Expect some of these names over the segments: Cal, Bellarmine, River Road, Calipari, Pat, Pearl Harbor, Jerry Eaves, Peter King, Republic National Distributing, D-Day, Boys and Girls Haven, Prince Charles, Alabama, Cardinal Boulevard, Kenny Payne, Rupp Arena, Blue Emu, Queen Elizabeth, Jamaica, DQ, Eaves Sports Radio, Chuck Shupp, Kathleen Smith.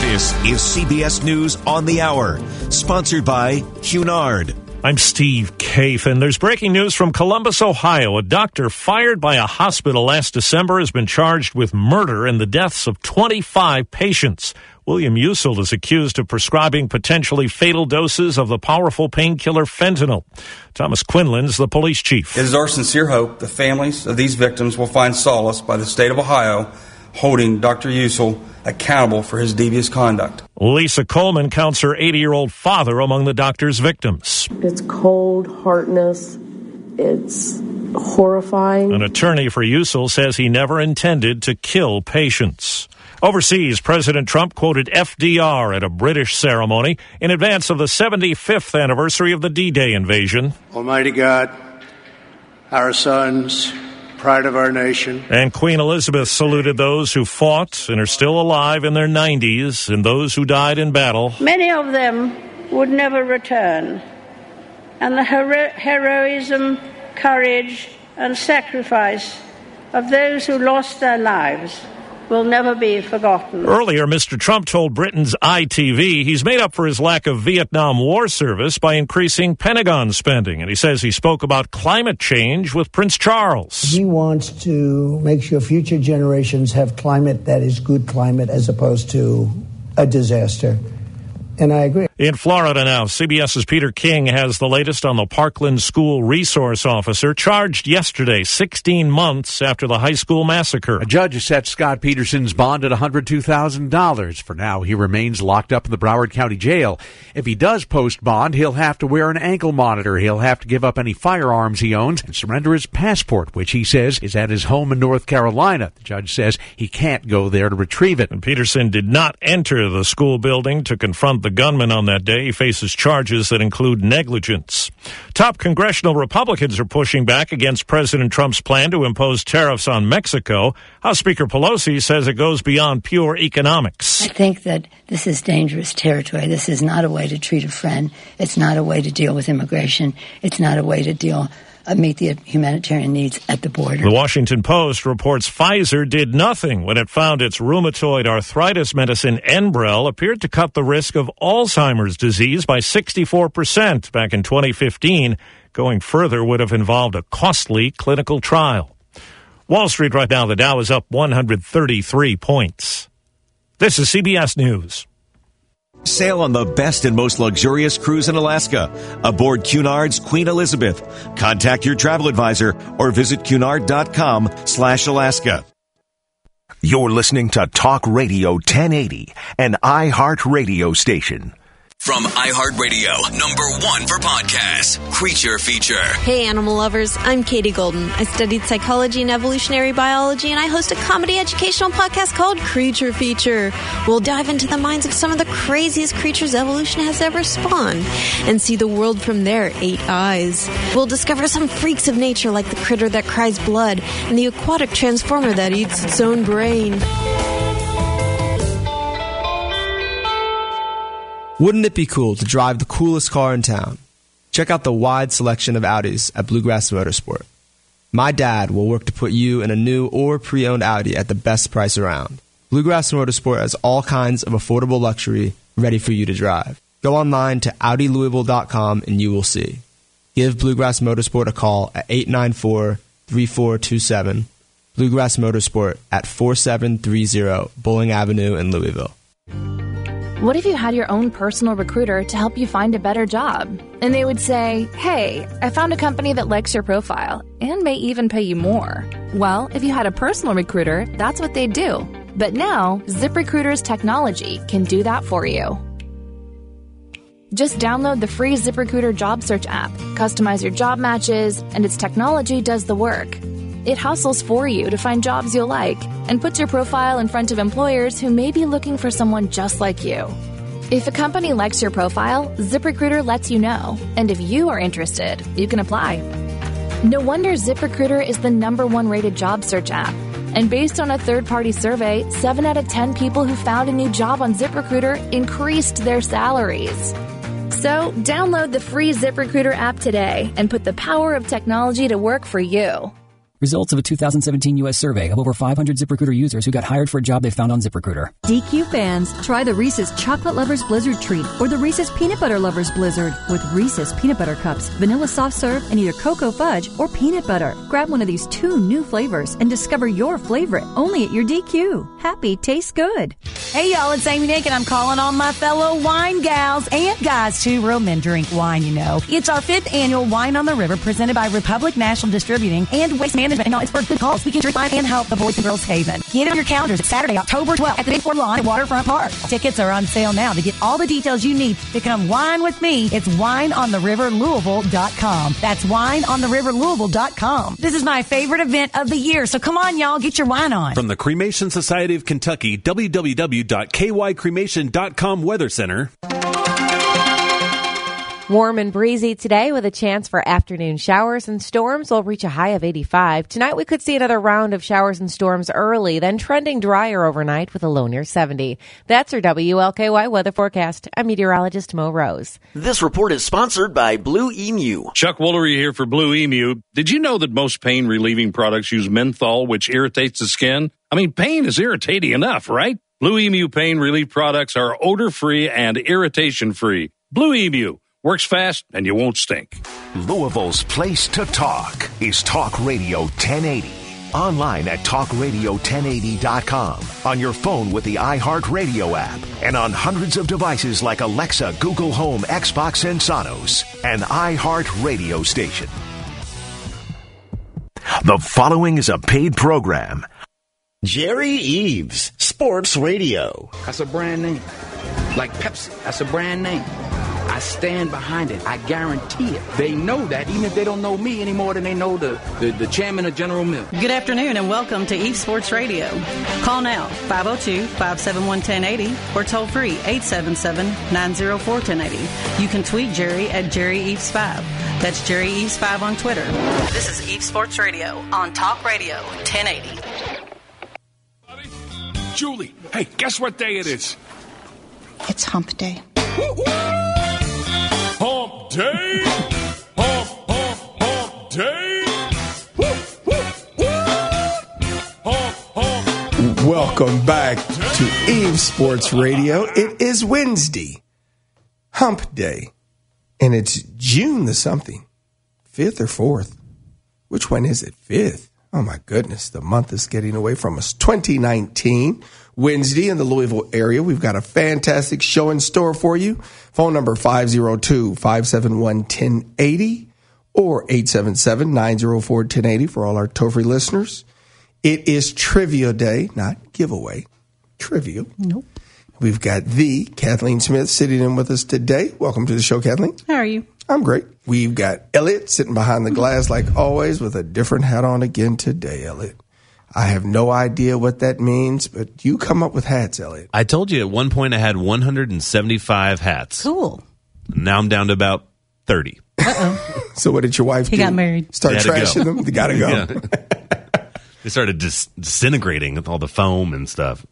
This is CBS News on the Hour, sponsored by Cunard. I'm Steve Kaif, and there's breaking news from Columbus, Ohio. A doctor fired by a hospital last December has been charged with murder in the deaths of 25 patients. William Usel is accused of prescribing potentially fatal doses of the powerful painkiller fentanyl. Thomas Quinlan's the police chief. It is our sincere hope the families of these victims will find solace by the state of Ohio holding Dr. Usel accountable for his devious conduct. Lisa Coleman counts her 80-year-old father among the doctor's victims. It's cold, heartless. It's horrifying. An attorney for Usel says he never intended to kill patients. Overseas, President Trump quoted FDR at a British ceremony in advance of the 75th anniversary of the D-Day invasion. Almighty God, our sons, pride of our nation. And Queen Elizabeth saluted those who fought and are still alive in their 90s and those who died in battle. Many of them would never return, and the heroism, courage, and sacrifice of those who lost their lives will never be forgotten. Earlier, Mr. Trump told Britain's ITV he's made up for his lack of Vietnam War service by increasing Pentagon spending, and he says he spoke about climate change with Prince Charles. He wants to make sure future generations have climate that is good climate as opposed to a disaster. And I agree. In Florida now, CBS's Peter King has the latest on the Parkland school resource officer charged yesterday, 16 months after the high school massacre. A judge has set Scott Peterson's bond at $102,000. For now, he remains locked up in the Broward County Jail. If he does post bond, he'll have to wear an ankle monitor. He'll have to give up any firearms he owns and surrender his passport, which he says is at his home in North Carolina. The judge says he can't go there to retrieve it. And Peterson did not enter the school building to confront the gunman on that day. He faces charges that include negligence. Top congressional Republicans are pushing back against President Trump's plan to impose tariffs on Mexico. House Speaker Pelosi says it goes beyond pure economics. I think that this is dangerous territory. This is not a way to treat a friend. It's not a way to deal with immigration. It's not a way to meet the humanitarian needs at the border. The Washington Post reports Pfizer did nothing when it found its rheumatoid arthritis medicine Enbrel appeared to cut the risk of Alzheimer's disease by 64% back in 2015. Going further would have involved a costly clinical trial. Wall Street right now, the Dow is up 133 points. This is CBS News. Sail on the best and most luxurious cruise in Alaska aboard Cunard's Queen Elizabeth. Contact your travel advisor or visit Cunard.com/Alaska. You're listening to Talk Radio 1080, an iHeartRadio station. From iHeartRadio, number one for podcasts, Creature Feature. Hey, animal lovers, I'm Katie Golden. I studied psychology and evolutionary biology, and I host a comedy educational podcast called Creature Feature. We'll dive into the minds of some of the craziest creatures evolution has ever spawned and see the world from their 8 eyes. We'll discover some freaks of nature like the critter that cries blood and the aquatic transformer that eats its own brain. Wouldn't it be cool to drive the coolest car in town? Check out the wide selection of Audis at Bluegrass Motorsport. My dad will work to put you in a new or pre-owned Audi at the best price around. Bluegrass Motorsport has all kinds of affordable luxury ready for you to drive. Go online to AudiLouisville.com and you will see. Give Bluegrass Motorsport a call at 894-3427. Bluegrass Motorsport at 4730 Bowling Avenue in Louisville. What if you had your own personal recruiter to help you find a better job? And they would say, hey, I found a company that likes your profile and may even pay you more. Well, if you had a personal recruiter, that's what they'd do. But now, ZipRecruiter's technology can do that for you. Just download the free ZipRecruiter job search app, customize your job matches, and its technology does the work. It hustles for you to find jobs you'll like and puts your profile in front of employers who may be looking for someone just like you. If a company likes your profile, ZipRecruiter lets you know. And if you are interested, you can apply. No wonder ZipRecruiter is the #1 rated job search app. And based on a third-party survey, 7 out of 10 people who found a new job on ZipRecruiter increased their salaries. So download the free ZipRecruiter app today and put the power of technology to work for you. Results of a 2017 U.S. survey of over 500 ZipRecruiter users who got hired for a job they found on ZipRecruiter. DQ fans, try the Reese's Chocolate Lovers Blizzard Treat or the Reese's Peanut Butter Lovers Blizzard with Reese's Peanut Butter Cups, Vanilla Soft Serve, and either Cocoa Fudge or Peanut Butter. Grab one of these two new flavors and discover your favorite only at your DQ. Happy tastes good. Hey, y'all, it's Amy Nick, and I'm calling on my fellow wine gals and guys, too. Real men drink wine, you know. It's our 5th annual Wine on the River presented by Republic National Distributing and Waste Management. And all its birthday calls. We can drink wine and help the Boys and Girls Haven. Get it on your calendars. It's Saturday, October 12th at the Big Four Lawn at Waterfront Park. Tickets are on sale now. To get all the details you need to come wine with me, it's wineontheriverlouisville.com. That's wineontheriverlouisville.com. This is my favorite event of the year, so come on, y'all. Get your wine on. From the Cremation Society of Kentucky, www.kycremation.com Weather Center. Warm and breezy today with a chance for afternoon showers and storms. We'll reach a high of 85. Tonight we could see another round of showers and storms early, then trending drier overnight with a low near 70. That's your WLKY weather forecast. I'm meteorologist Mo Rose. This report is sponsored by Blue Emu. Chuck Woolery here for Blue Emu. Did you know that most pain-relieving products use menthol, which irritates the skin? I mean, pain is irritating enough, right? Blue Emu pain relief products are odor-free and irritation-free. Blue Emu. Works fast, and you won't stink. Louisville's place to talk is Talk Radio 1080. Online at talkradio1080.com, on your phone with the iHeartRadio app, and on hundreds of devices like Alexa, Google Home, Xbox, and Sonos, an iHeartRadio station. The following is a paid program. Jerry Eaves Sports Radio. That's a brand name. Like Pepsi, that's a brand name. I stand behind it. I guarantee it. They know that, even if they don't know me any more than they know the chairman of General Mills. Good afternoon, and welcome to Eaves Sports Radio. Call now, 502-571-1080, or toll free, 877-904-1080. You can tweet Jerry at JerryEaves5. That's JerryEaves5 on Twitter. This is Eaves Sports Radio on Talk Radio 1080. Julie, hey, guess what day it is? It's hump day. Woo-woo! Hump day, hump, hump, hump day, woof, woof, woof, hump, hump. Welcome back to Eaves Sports Radio. It is Wednesday, hump day, and it's June the something, 5th or 4th. Which one is it? 5th. Oh, my goodness. The month is getting away from us. 2019, Wednesday in the Louisville area. We've got a fantastic show in store for you. Phone number 502-571-1080 or 877-904-1080 for all our toll-free listeners. It is trivia day, not giveaway. Trivia. Nope. We've got the Kathleen Smith sitting in with us today. Welcome to the show, Kathleen. How are you? I'm great. We've got Elliot sitting behind the glass like always with a different hat on again today, Elliot. I have no idea what that means, but you come up with hats, Elliot. I told you at one point I had 175 hats. Cool. Now I'm down to about 30. Uh-oh. So what did your wife do? He got married. Start trashing them? They got to go. Yeah. They started disintegrating with all the foam and stuff.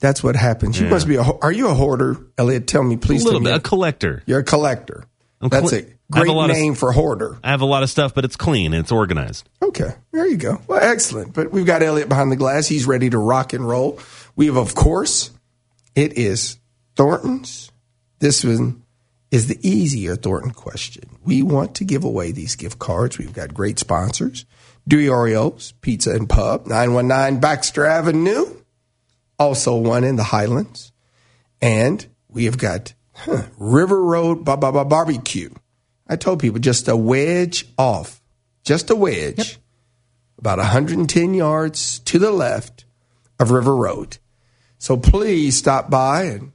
That's what happens. You must be are you a hoarder, Elliot? Tell me, please. A little bit. A collector. You're a collector. That's a great name for hoarder. I have a lot of stuff, but it's clean and it's organized. Okay. There you go. Well, excellent. But we've got Elliot behind the glass. He's ready to rock and roll. We have, of course, it is Thornton's. This one is the easier Thornton question. We want to give away these gift cards. We've got great sponsors. DiOrio's Pizza and Pub, 919 Baxter Avenue. Also one in the Highlands. And we have got River Road Barbecue. I told people just a wedge off. Just a wedge. Yep. About 110 yards to the left of River Road. So please stop by and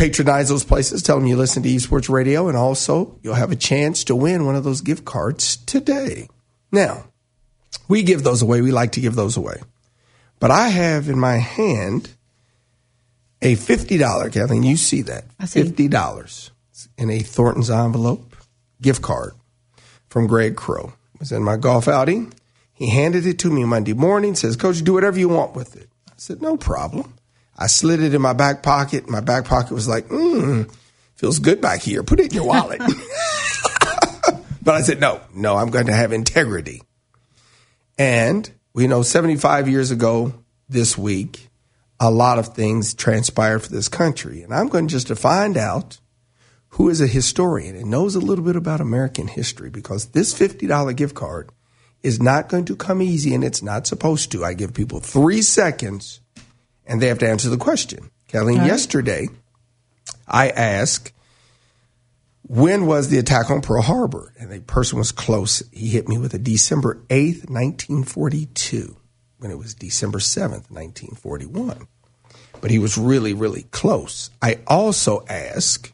patronize those places. Tell them you listen to Eaves Sports Radio, and also you'll have a chance to win one of those gift cards today. Now, we give those away. We like to give those away. But I have in my hand a $50, Kathleen, you see that. I see. $50 in a Thornton's envelope gift card from Greg Crow. It was in my golf outing. He handed it to me Monday morning, says, Coach, do whatever you want with it. I said, no problem. I slid it in my back pocket. My back pocket was like, feels good back here. Put it in your wallet. But I said, no, I'm going to have integrity. And we know 75 years ago this week, a lot of things transpired for this country. And I'm going just to find out who is a historian and knows a little bit about American history, because this $50 gift card is not going to come easy, and it's not supposed to. I give people 3 seconds, and they have to answer the question. Kathleen, right. Yesterday I asked, when was the attack on Pearl Harbor? And the person was close. He hit me with a December 8th, 1942, when it was December 7th, 1941. But he was really, really close. I also asked,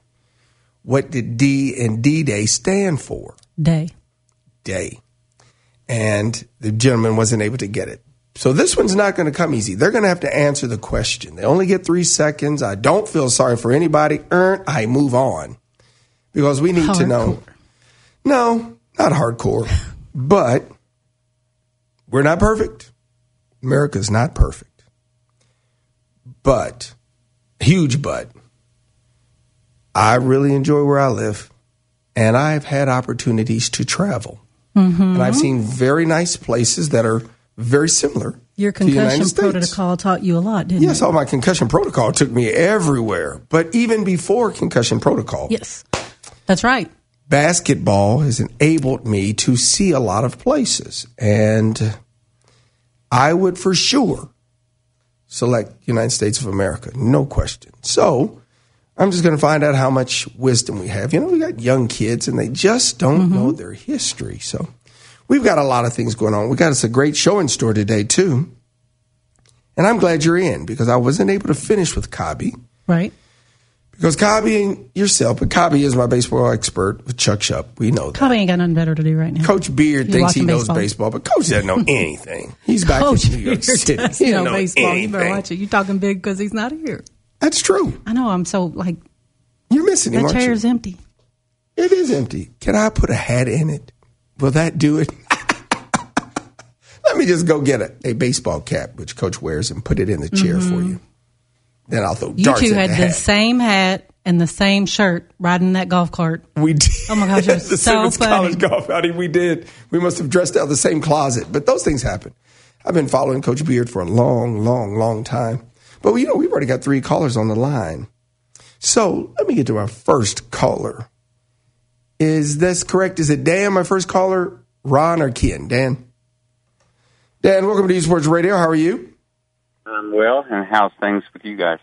what did D and D-Day stand for? Day. And the gentleman wasn't able to get it. So this one's not going to come easy. They're going to have to answer the question. They only get 3 seconds. I don't feel sorry for anybody. I move on, because we need to know. No, not hardcore, but we're not perfect. America's not perfect. But, huge but, I really enjoy where I live, and I've had opportunities to travel. Mm-hmm. And I've seen very nice places that are very similar. Your concussion protocol taught you a lot, didn't it? Yes, all my concussion protocol took me everywhere. But even before concussion protocol. Yes, that's right. Basketball has enabled me to see a lot of places. And I would for sure select United States of America, no question. So I'm just going to find out how much wisdom we have. You know, we got young kids, and they just don't know their history. So we've got a lot of things going on. We got us a great show in store today, too. And I'm glad you're in, because I wasn't able to finish with Cobby. Right. Because Cobby and yourself, but Cobby is my baseball expert with Chuck Shupp. We know that. Cobby ain't got nothing better to do right now. Coach Beard thinks he knows baseball, but Coach doesn't know anything. He's back in New York City. He doesn't know baseball. Anything. You better watch it. You're talking big because he's not here. That's true. I know. I'm so like, you're missing him, aren't you? The chair's empty. It is empty. Can I put a hat in it? Will that do it? Let me just go get a baseball cap, which Coach wears, and put it in the chair for you. Then I'll throw darts at the hat. You two had the same hat and the same shirt riding that golf cart. We did. Oh, my gosh. It was the so funny. College golf outing, we did. We must have dressed out the same closet. But those things happen. I've been following Coach Beard for a long, long, long time. But, you know, we've already got 3 callers on the line. So let me get to our first caller. Is this correct? Is it Dan, my first caller, Ron, or Ken? Dan? Dan, welcome to Eaves Sports Radio. How are you? I'm well, and how's things with you guys?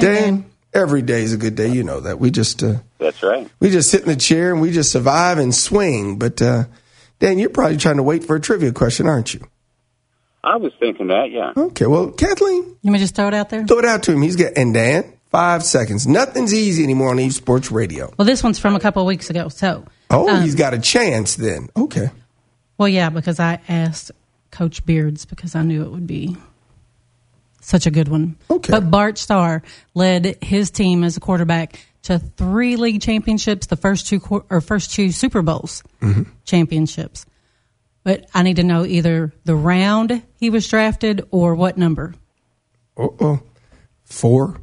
Dan, every day is a good day. You know that. We just that's right. We just sit in the chair and we just survive and swing. But, Dan, you're probably trying to wait for a trivia question, aren't you? I was thinking that, yeah. Okay, well, Kathleen. You want me to just throw it out there? Throw it out to him. He's got, and Dan, 5 seconds. Nothing's easy anymore on Eaves Sports Radio. Well, this one's from a couple of weeks ago, so. Oh, he's got a chance then. Okay. Well, yeah, because I asked Coach Beards, because I knew it would be such a good one. Okay. But Bart Starr led his team as a quarterback to 3 league championships, the first two Super Bowls championships. But I need to know either the round he was drafted or what number. 4,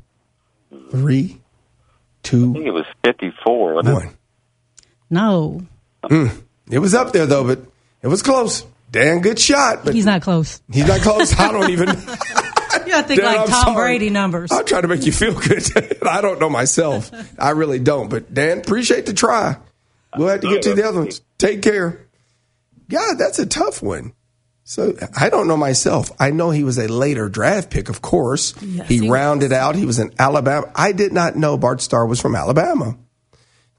3, 2. I think it was 54. Wasn't one. It? No. It was up there though, but it was close. Dan, good shot. But he's not close. He's not close. I don't even. You gotta think Dan, like Tom Brady numbers. I'll try to make you feel good. I don't know myself. I really don't. But Dan, appreciate the try. We'll have to get to the other ones. Take care. God, that's a tough one. So I don't know myself. I know he was a later draft pick, of course. Yes, he rounded out. He was in Alabama. I did not know Bart Starr was from Alabama.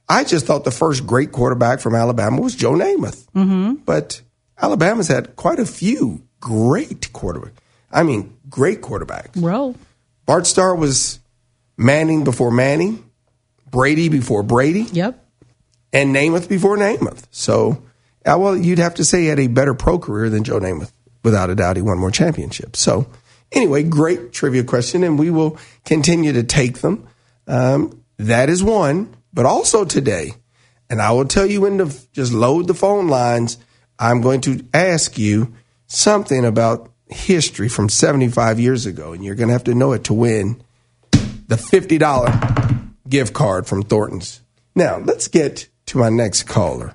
I just thought the first great quarterback from Alabama was Joe Namath. Mm-hmm. But Alabama's had quite a few great quarterbacks. Bart Starr was Manning before Manning, Brady before Brady. Yep. And Namath before Namath. So, well, you'd have to say he had a better pro career than Joe Namath. Without a doubt, he won more championships. So, anyway, great trivia question, and we will continue to take them. That is one. But also today, and I will tell you when to just load the phone lines, I'm going to ask you something about history from 75 years ago, and you're going to have to know it to win the $50 gift card from Thornton's. Now, let's get to my next caller.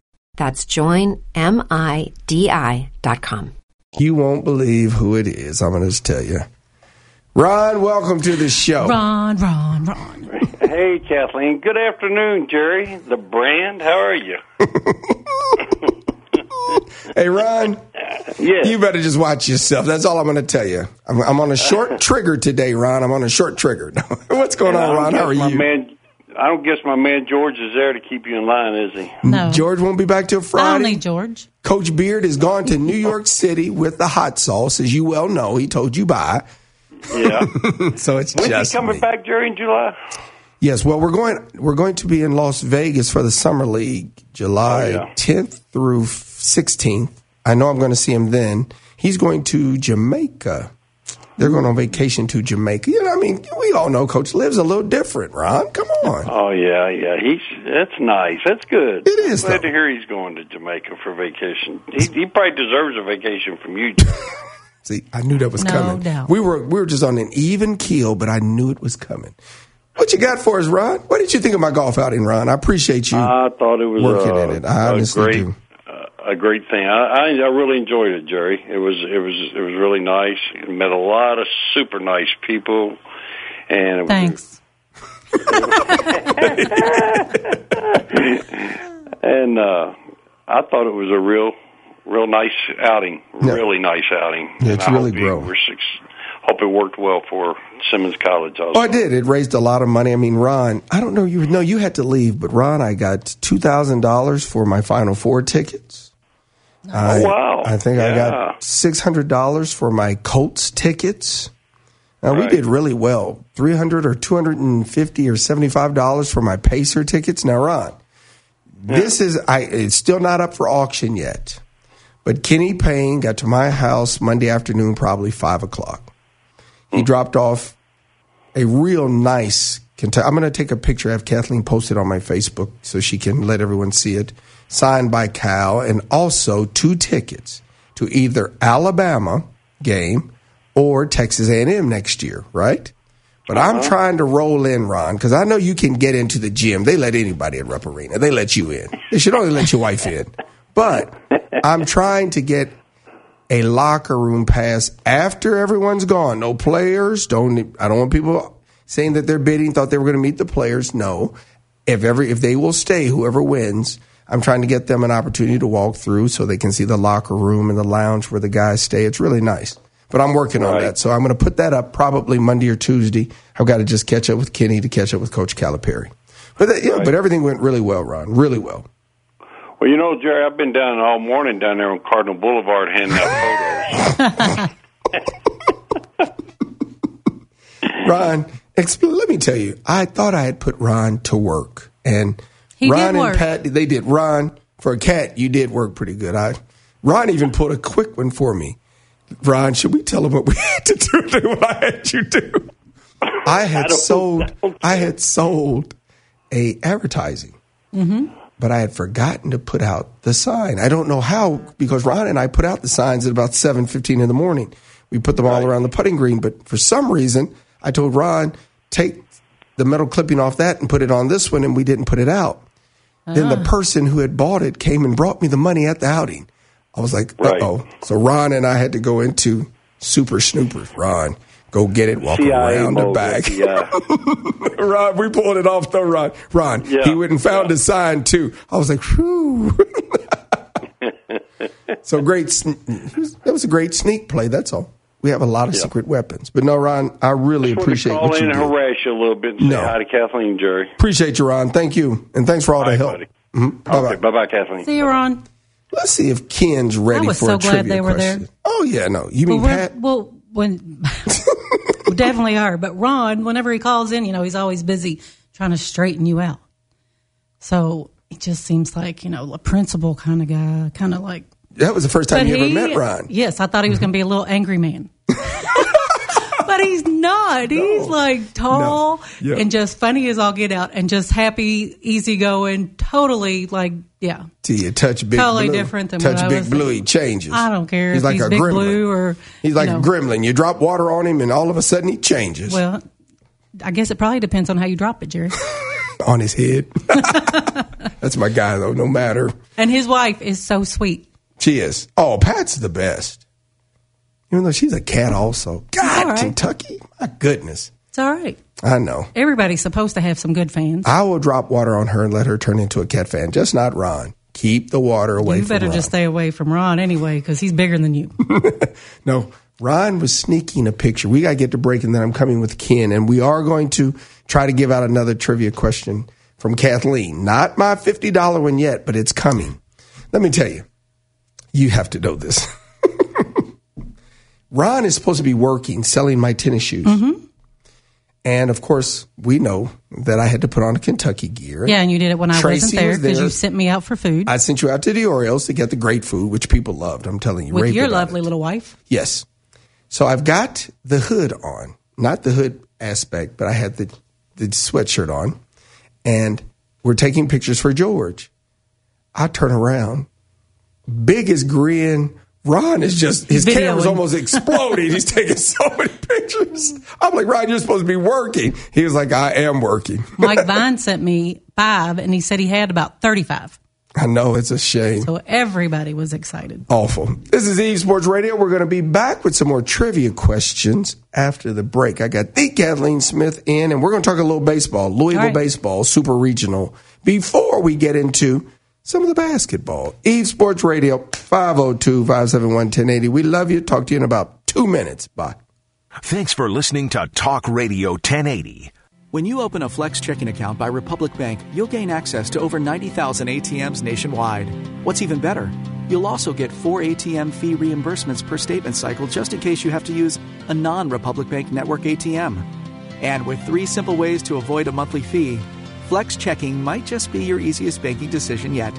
That's joinmidi.com. You won't believe who it is. I'm going to just tell you. Ron, welcome to the show. Ron. Hey, Kathleen. Good afternoon, Jerry. The brand, how are you? Hey, Ron, yes. You better just watch yourself. That's all I'm going to tell you. I'm on a short trigger today, Ron. What's going on, Ron? How are you? I don't guess my man George is there to keep you in line, is he? No. George won't be back till Friday. Only George. Coach Beard has gone to New York City with the hot sauce, as you well know. He told you bye. Yeah. So it's when just back, Jerry, in July? Yes, well, we're going to be in Las Vegas for the Summer League, July 10th through 16th. I know I'm going to see him then. He's going to Jamaica. They're going on vacation to Jamaica. You know, I mean, we all know Coach lives a little different, Ron. Come on. Oh, yeah. That's nice. That's good. It is. I'm glad to hear he's going to Jamaica for vacation. He probably deserves a vacation from you, Jerry. See, I knew that was coming. No. We were just on an even keel, but I knew it was coming. What you got for us, Ron? What did you think of my golf outing, Ron? I appreciate you. I thought it was working in it. I honestly do. A great thing. I really enjoyed it, Jerry. It was really nice. Met a lot of super nice people. And thanks. And I thought it was a real nice outing. Yeah. Really nice outing. Yeah, it's really growing. Hope it worked well for Simmons College also. Oh, it did. It raised a lot of money. I mean, Ron, I don't know. You had to leave, but Ron, I got $2,000 for my Final Four tickets. Oh, wow. I think I got $600 for my Colts tickets. Now, we did really well. $300 or $250 or $75 for my Pacer tickets. Now, Ron, this is it's still not up for auction yet, but Kenny Payne got to my house Monday afternoon, probably 5 o'clock. He dropped off a real nice I'm going to take a picture. I have Kathleen post it on my Facebook so she can let everyone see it. Signed by Cal, and also 2 tickets to either Alabama game or Texas A&M next year, right? But I'm trying to roll in, Ron, because I know you can get into the gym. They let anybody at Rupp Arena. They let you in. They should only let your wife in. But I'm trying to get a locker room pass after everyone's gone. No players. I don't want people saying that they're bidding, thought they were going to meet the players. No. If they will stay, whoever wins, I'm trying to get them an opportunity to walk through so they can see the locker room and the lounge where the guys stay. It's really nice. But I'm working on that. So I'm going to put that up probably Monday or Tuesday. I've got to just catch up with Kenny to catch up with Coach Calipari. But that, yeah, right. But everything went really well, Ron, really well. Well, you know, Jerry, I've been down all morning down there on Cardinal Boulevard handing out photos. Ron, let me tell you, I thought I had put Ron to work. And Ron and Pat, they did. Ron, for a cat, you did work pretty good. Ron even pulled a quick one for me. Ron, should we tell him what we had to do what I had you do? I had sold a advertising, mm-hmm. but I had forgotten to put out the sign. I don't know how, because Ron and I put out the signs at about 7:15 in the morning. We put them all around the putting green, but for some reason, I told Ron, take the metal clipping off that and put it on this one, and we didn't put it out. Then the person who had bought it came and brought me the money at the outing. I was like, uh-oh. So Ron and I had to go into Super Snoopers. Ron, go get it, walk around the back. Yeah. Ron, we pulled it off though, Ron. Ron, he went and found a sign too. I was like, whew. So great. That was a great sneak play, that's all. We have a lot of secret weapons. But no, Ron, I really appreciate what you did. Call in and harass you a little bit and say hi to Kathleen and Jerry. Appreciate you, Ron. Thank you. And thanks for all the help. Mm-hmm. Okay, bye-bye, Kathleen. See you, Ron. Let's see if Ken's ready for a trivia question. I was so glad they were there. Oh, yeah, no. You mean Pat? Well, we definitely are. But Ron, whenever he calls in, you know, he's always busy trying to straighten you out. So it just seems like, you know, a principal kind of guy, kind of like. That was the first time you ever met Ron. Yes, I thought he was going to be a little angry man. But he's not. No. He's like tall and just funny as all get out and just happy, easygoing, totally like, till you touch Big totally Blue. Totally different than touch Big Blue, he changes. I don't care he's if like he's a Big gremlin. Blue or... He's like a gremlin. You drop water on him and all of a sudden he changes. Well, I guess it probably depends on how you drop it, Jerry. On his head. That's my guy, though, no matter. And his wife is so sweet. She is. Oh, Pat's the best. Even though she's a cat also. God, right. Kentucky. My goodness. It's all right. I know. Everybody's supposed to have some good fans. I will drop water on her and let her turn into a cat fan. Just not Ron. Keep the water away from Ron. You better just stay away from Ron anyway because he's bigger than you. No, Ron was sneaking a picture. We got to get to break and then I'm coming with Ken. And we are going to try to give out another trivia question from Kathleen. Not my $50 one yet, but it's coming. Let me tell you. You have to know this. Ron is supposed to be working, selling my tennis shoes. Mm-hmm. And, of course, we know that I had to put on Kentucky gear. Yeah, and you did it when I wasn't there because you sent me out for food. I sent you out to DiOrio's to get the great food, which people loved. I'm telling you. With your lovely little wife. Yes. So I've got the hood on. Not the hood aspect, but I had the sweatshirt on. And we're taking pictures for George. I turn around. Biggest grin. Ron is just, his camera's almost exploding. He's taking so many pictures. I'm like, Ron, you're supposed to be working. He was like, I am working. Mike Vine sent me 5, and he said he had about 35. I know, it's a shame. So everybody was excited. Awful. This is Eaves Sports Radio. We're going to be back with some more trivia questions after the break. I got the Kathleen Smith in, and we're going to talk a little baseball, Louisville baseball, super regional, before we get into some of the basketball. Eaves Sports Radio, 502-571-1080. We love you. Talk to you in about 2 minutes. Bye. Thanks for listening to Talk Radio 1080. When you open a Flex checking account by Republic Bank, you'll gain access to over 90,000 ATMs nationwide. What's even better, you'll also get 4 ATM fee reimbursements per statement cycle just in case you have to use a non-Republic Bank network ATM. And with 3 simple ways to avoid a monthly fee, Flex checking might just be your easiest banking decision yet.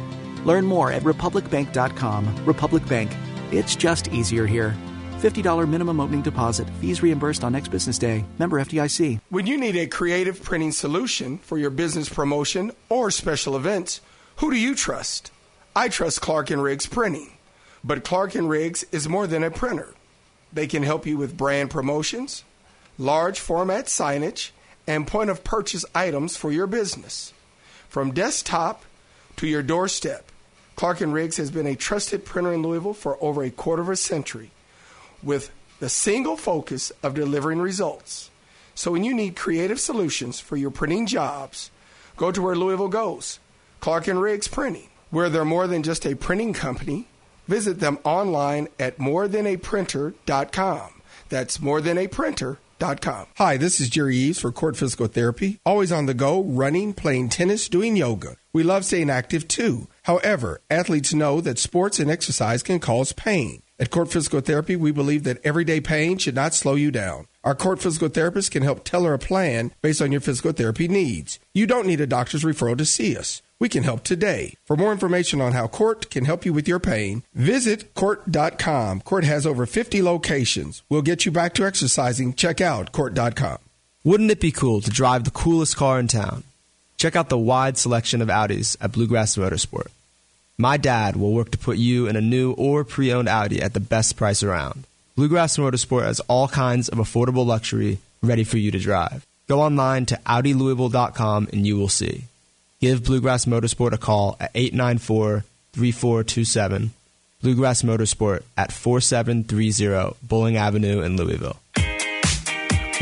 Learn more at republicbank.com. Republic Bank. It's just easier here. $50 minimum opening deposit. Fees reimbursed on next business day. Member FDIC. When you need a creative printing solution for your business promotion or special events, who do you trust? I trust Clark & Riggs Printing. But Clark & Riggs is more than a printer. They can help you with brand promotions, large format signage, and point-of-purchase items for your business. From desktop to your doorstep, Clark & Riggs has been a trusted printer in Louisville for over 25 years, with the single focus of delivering results. So when you need creative solutions for your printing jobs, go to where Louisville goes, Clark & Riggs Printing, where they're more than just a printing company. Visit them online at morethanaprinter.com. That's morethanaprinter.com. ZipRecruiter.com. Hi, this is Jerry Eaves for Court Physical Therapy. Always on the go, running, playing tennis, doing yoga. We love staying active too. However, athletes know that sports and exercise can cause pain. At Court Physical Therapy, we believe that everyday pain should not slow you down. Our Court Physical Therapist can help tailor a plan based on your physical therapy needs. You don't need a doctor's referral to see us. We can help today. For more information on how Court can help you with your pain, visit Court.com. Court has over 50 locations. We'll get you back to exercising. Check out Court.com. Wouldn't it be cool to drive the coolest car in town? Check out the wide selection of Audis at Bluegrass Motorsport. My dad will work to put you in a new or pre-owned Audi at the best price around. Bluegrass Motorsport has all kinds of affordable luxury ready for you to drive. Go online to AudiLouisville.com and you will see. Give Bluegrass Motorsport a call at 894-3427. Bluegrass Motorsport at 4730 Bowling Avenue in Louisville.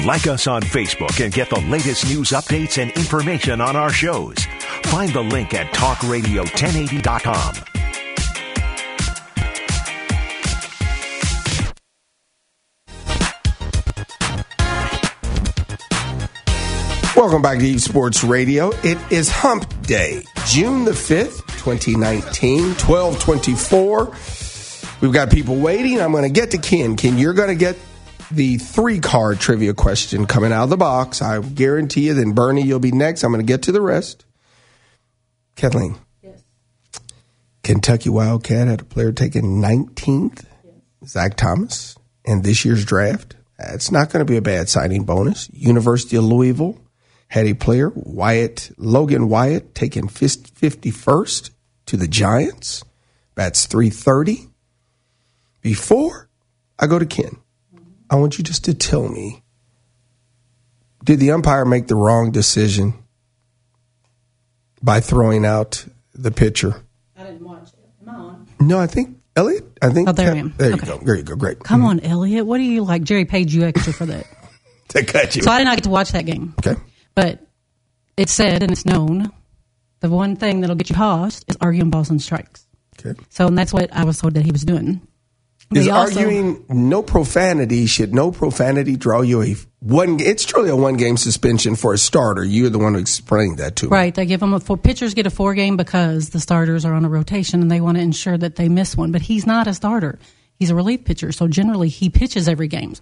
Like us on Facebook and get the latest news updates and information on our shows. Find the link at talkradio1080.com. Welcome back to Eaves Sports Radio. It is Hump Day, June the 5th, 2019, 1224. We've got people waiting. I'm going to get to Ken. Ken, you're going to get the three-card trivia question coming out of the box. I guarantee you. Then, Bernie, you'll be next. I'm going to get to the rest. Kathleen. Yes. Kentucky Wildcat had a player taken 19th. Yes. Zach Thomas in this year's draft. It's not going to be a bad signing bonus. University of Louisville had a player, Logan Wyatt, taken 51st to the Giants. That's 330. Before I go to Ken, I want you just to tell me, did the umpire make the wrong decision by throwing out the pitcher? I didn't watch it. Am I on? No, I think Elliot. Oh, there I am. There okay. You go. There you go. Great. Come on, Elliot. What do you like? Jerry paid you extra for that. To cut you. So I did not get to watch that game. Okay. But it said, and it's known, the one thing that'll get you hosed is arguing balls and strikes. Okay. So, and that's what I was told that he was doing. Is arguing no profanity, should no profanity draw you a one? It's truly a one-game suspension for a starter. You're the one who explained that to me. Right. They give them pitchers get a four-game because the starters are on a rotation and they want to ensure that they miss one. But he's not a starter. He's a relief pitcher. So generally he pitches every game.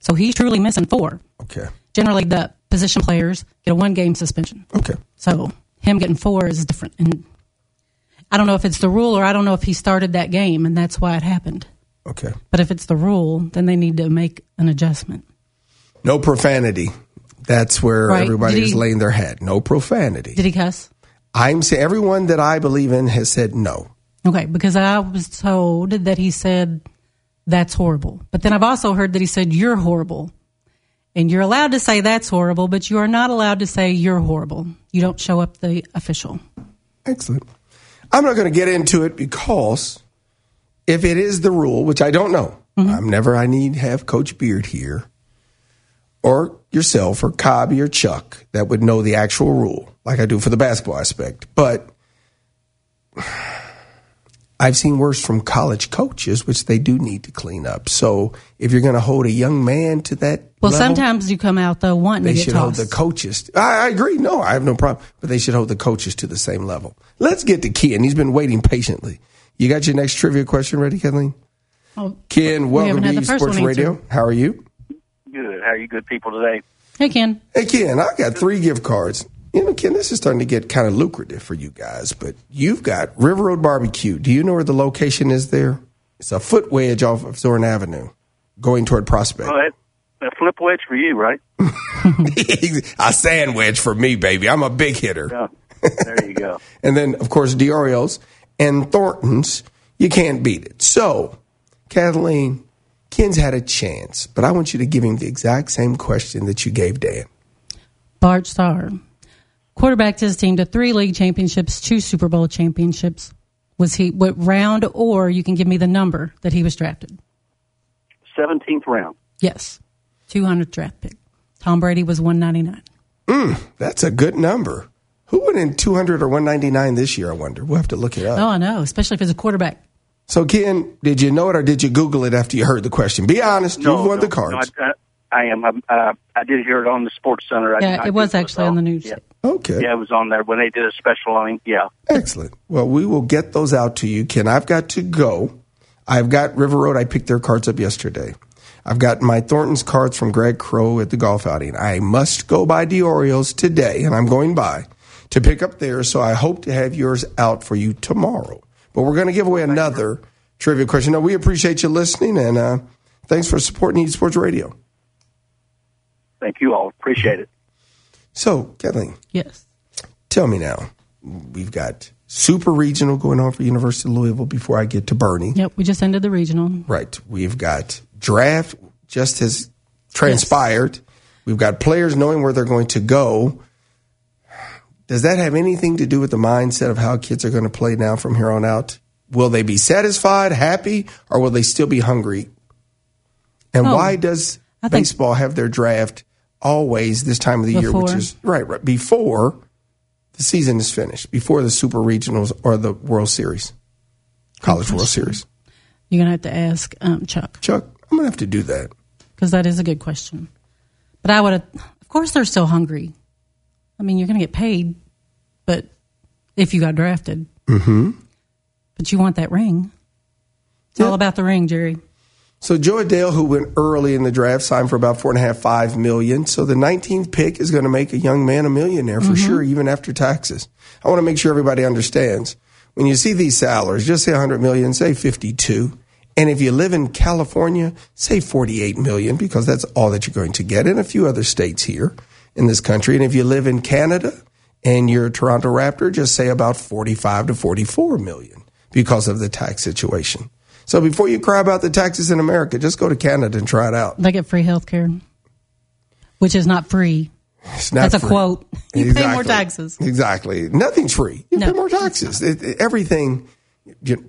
So he's truly missing four. Okay. Generally the position players get a one-game suspension. Okay. So him getting four is different. And I don't know if it's the rule or I don't know if he started that game and that's why it happened. Okay. But if it's the rule, then they need to make an adjustment. No profanity. That's where everybody is laying their head. No profanity. Did he cuss? I'm saying everyone that I believe in has said no. Okay, because I was told that he said, that's horrible. But then I've also heard that he said, you're horrible. And you're allowed to say that's horrible, but you are not allowed to say you're horrible. You don't show up the official. Excellent. I'm not going to get into it because if it is the rule, which I don't know, I need to have Coach Beard here or yourself or Cobby or Chuck that would know the actual rule like I do for the basketball aspect. But I've seen worse from college coaches, which they do need to clean up. So if you're going to hold a young man to that level, sometimes you come out, though, wanting to get tossed. They should hold the coaches. I agree. No, I have no problem. But they should hold the coaches to the same level. Let's get to Ken. He's been waiting patiently. You got your next trivia question ready, Kathleen? Oh, Ken, welcome to Eaves Sports Radio. How are you? Good. How are you good people today? Hey, Ken. Hey, Ken, I got three gift cards. You know, Ken, this is starting to get kind of lucrative for you guys, but you've got River Road Barbecue. Do you know where the location is there? It's a foot wedge off of Thornton Avenue going toward Prospect. Oh, that flip wedge for you, right? A sand wedge for me, baby. I'm a big hitter. Yeah. There you go. And then, of course, DiOrio's. And Thornton's, you can't beat it. So, Kathleen, Ken's had a chance, but I want you to give him the exact same question that you gave Dan. Bart Starr quarterbacked his team to 3 league championships, 2 Super Bowl championships. Was he what round? Or you can give me the number that he was drafted. 17th round. Yes, 200th draft pick. Tom Brady was 199. That's a good number. Who went in 200 or 199 this year, I wonder? We'll have to look it up. Oh, I know, especially if it's a quarterback. So, Ken, did you know it or did you Google it after you heard the question? Be honest. No, you've won the cards. No, I, I am. I did hear it on the Sports Center. Yeah, it was actually on the news. Yeah. Okay. Yeah, it was on there when they did a special on him. Yeah. Excellent. Well, we will get those out to you, Ken. I've got to go. I've got River Road. I picked their cards up yesterday. I've got my Thornton's cards from Greg Crow at the golf outing. I must go by DiOrio's today, and I'm going by to pick up theirs. So I hope to have yours out for you tomorrow. But we're going to give away another trivia question. Now, we appreciate you listening, and thanks for supporting Eaves Sports Radio. Thank you all. Appreciate it. So, Kathleen. Yes. Tell me now. We've got Super Regional going on for University of Louisville before I get to Bernie. Yep, we just ended the regional. Right. We've got draft just has transpired. Yes. We've got players knowing where they're going to go. Does that have anything to do with the mindset of how kids are going to play now from here on out? Will they be satisfied, happy, or will they still be hungry? And why does baseball have their draft always this time of the year, which is right before the season is finished, before the Super Regionals or the World Series, College World Series? You're going to have to ask Chuck. Chuck, I'm going to have to do that. Because that is a good question. But I would have, of course they're still hungry. I mean, you're going to get paid, but if you got drafted. Mm-hmm. But you want that ring. It's all about the ring, Jerry. So Joe Adele, who went early in the draft, signed for about $4.5-5 million. So the 19th pick is going to make a young man a millionaire for sure, even after taxes. I want to make sure everybody understands. When you see these salaries, just say $100 million, say 52. And if you live in California, say $48 million, because that's all that you're going to get in a few other states here in this country. And if you live in Canada and you're a Toronto Raptor, just say about $45 to $44 million because of the tax situation. So before you cry about the taxes in America, just go to Canada and try it out. They get free health care, which is not free. It's not That's free. A quote. You pay more taxes. Exactly. Nothing's free. You pay more taxes. Everything.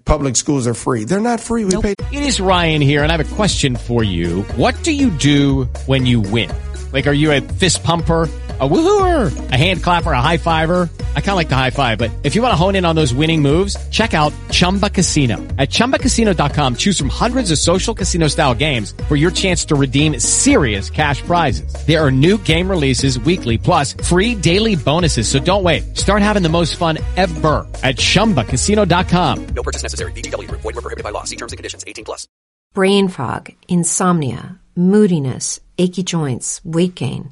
Public schools are free. They're not free. We pay. It is Ryan here, and I have a question for you. What do you do when you win? Like, are you a fist pumper, a woohooer, a hand clapper, a high fiver? I kind of like the high five, but if you want to hone in on those winning moves, check out Chumba Casino. At ChumbaCasino.com, choose from hundreds of social casino style games for your chance to redeem serious cash prizes. There are new game releases weekly, plus free daily bonuses. So don't wait. Start having the most fun ever at ChumbaCasino.com. No purchase necessary. VGW. Void where prohibited by law. See terms and conditions. 18+. Brain fog, insomnia, moodiness, achy joints, weight gain.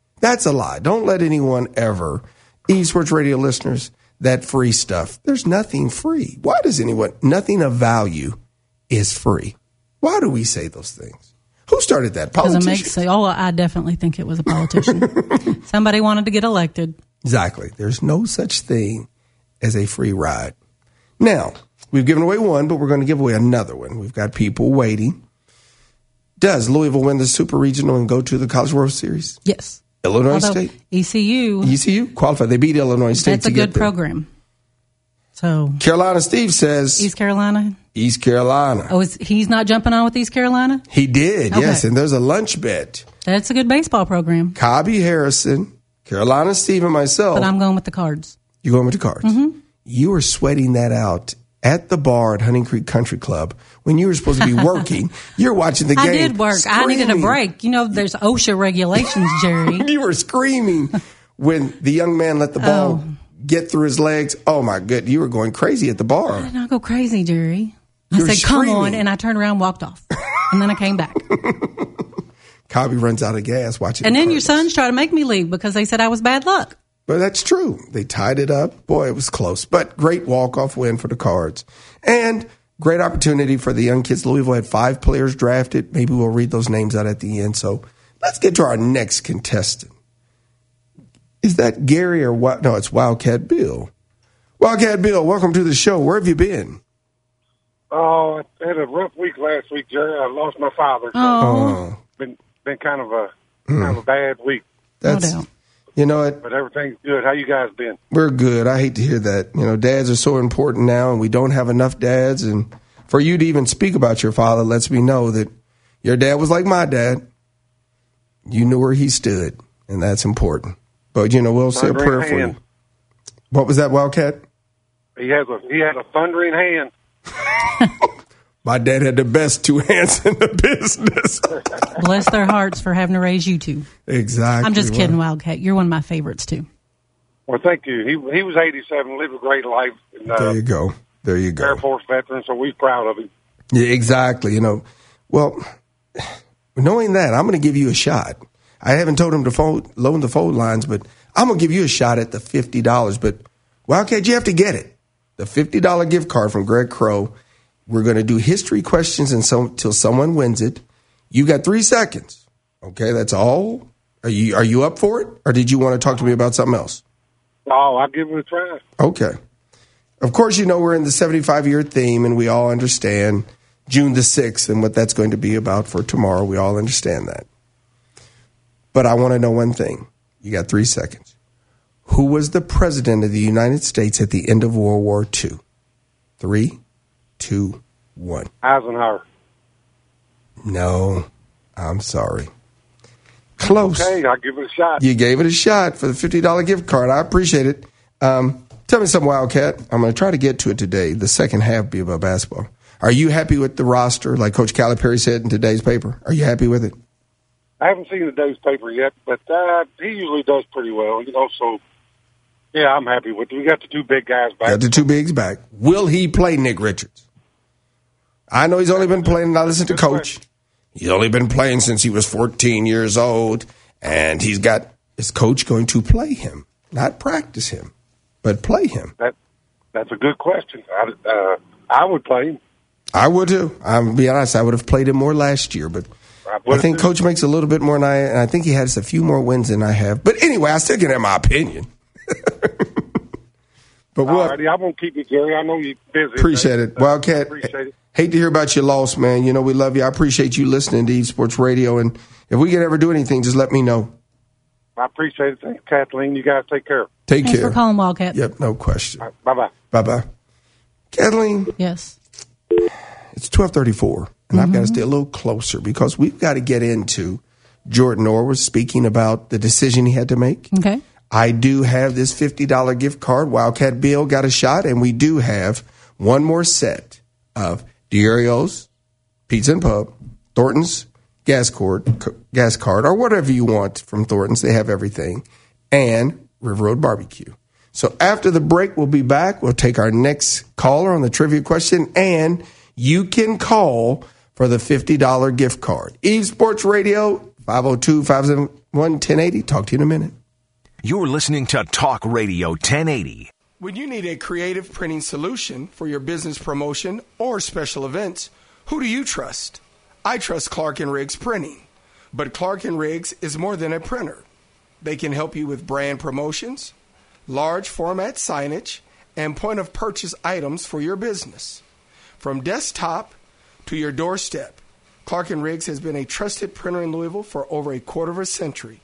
That's a lie. Don't let anyone ever, Eaves Sports Radio listeners, that free stuff. There's nothing free. Why does anyone, nothing of value is free? Why do we say those things? Who started that? Politicians? I definitely think it was a politician. Somebody wanted to get elected. Exactly. There's no such thing as a free ride. Now, we've given away one, but we're going to give away another one. We've got people waiting. Does Louisville win the Super Regional and go to the College World Series? Yes. Illinois State? ECU qualified. They beat Illinois State. That's a good program. So Carolina Steve says East Carolina. Oh, he's not jumping on with East Carolina? He did, okay. Yes. And there's a lunch bet. That's a good baseball program. Cobby Harrison, Carolina Steve, and myself. But I'm going with the Cards. You're going with the Cards. Mm-hmm. You were sweating that out at the bar at Hunting Creek Country Club when you were supposed to be working. You're watching the game. I did work. Screaming. I needed a break. You know, there's OSHA regulations, Jerry. You were screaming when the young man let the ball get through his legs. Oh, my God. You were going crazy at the bar. I did not go crazy, Jerry. You're I said, come screaming. On, and I turned around and walked off. And then I came back. Cobby runs out of gas watching. And then your sons tried to make me leave because they said I was bad luck. But that's true. They tied it up. Boy, it was close. But great walk-off win for the Cards. And great opportunity for the young kids. Louisville had 5 players drafted. Maybe we'll read those names out at the end. So let's get to our next contestant. Is that Gary or what? No, it's Wildcat Bill. Wildcat Bill, welcome to the show. Where have you been? Oh, I had a rough week last week, Jerry. I lost my father. Oh. Been kind of a bad week. That's, no doubt. You know it. But everything's good. How you guys been? We're good. I hate to hear that. You know, dads are so important now, and we don't have enough dads. And for you to even speak about your father lets me know that your dad was like my dad. You knew where he stood, and that's important. But, you know, we'll say a prayer for you. What was that, Wildcat? He had a thundering hand. My dad had the best 2 hands in the business. Bless their hearts for having to raise you two. Exactly. I'm just kidding, Wildcat. You're one of my favorites, too. Well, thank you. He was 87, lived a great life. And, there you go. There you go. Air Force veteran, so we're proud of him. Yeah, exactly. You know, well, knowing that, I'm going to give you a shot. I haven't told him to loan the phone lines, but I'm going to give you a shot at the $50. But, Wildcat, you have to get it. The $50 gift card from Greg Crow. We're going to do history questions until someone wins it. You got 3 seconds. Okay, that's all. Are you up for it, or did you want to talk to me about something else? No, I'll give it a try. Okay. Of course, you know we're in the 75-year theme, and we all understand June the 6th and what that's going to be about for tomorrow. We all understand that. But I want to know one thing. You got 3 seconds. Who was the president of the United States at the end of World War II? 3, 2, 1. Eisenhower. No, I'm sorry. Close. Okay, I'll give it a shot. You gave it a shot for the $50 gift card. I appreciate it. Tell me something, Wildcat. I'm going to try to get to it today. The second half be about basketball. Are you happy with the roster, like Coach Calipari said in today's paper? Are you happy with it? I haven't seen today's paper yet, but he usually does pretty well. You know, so, yeah, I'm happy with it. We got the 2 big guys back. Got the 2 bigs back. Will he play Nick Richards? I know he's only been playing, I listen to Coach. He's only been playing since he was 14 years old, and he's got, is Coach going to play him? Not practice him, but play him. That's a good question. I would play him. I would too. I'll be honest, I would have played him more last year, but I think Coach makes a little bit more than I, and I think he has a few more wins than I have. But anyway, I still get in my opinion. But alrighty, I won't keep you, Jerry. I know you're busy. Appreciate it. Wildcat, appreciate it. Hate to hear about your loss, man. You know, we love you. I appreciate you listening to Eaves Sports Radio. And if we can ever do anything, just let me know. I appreciate it. Thanks, Kathleen. You guys take care. Thanks for calling, Wildcat. Yep, no question. Right, bye-bye. Bye-bye. Kathleen. Yes. It's 12:34, and I've got to stay a little closer because we've got to get into Jordan Orr speaking about the decision he had to make. Okay. I do have this $50 gift card. Wildcat Bill got a shot, and we do have one more set of DiOrio's Pizza and Pub, Thornton's gas card, or whatever you want from Thornton's. They have everything, and River Road Barbecue. So after the break, we'll be back. We'll take our next caller on the trivia question, and you can call for the $50 gift card. Eaves Sports Radio, 502-571-1080. Talk to you in a minute. You're listening to Talk Radio 1080. When you need a creative printing solution for your business promotion or special events, who do you trust? I trust Clark & Riggs Printing. But Clark & Riggs is more than a printer. They can help you with brand promotions, large format signage, and point of purchase items for your business. From desktop to your doorstep, Clark & Riggs has been a trusted printer in Louisville for over a quarter of a century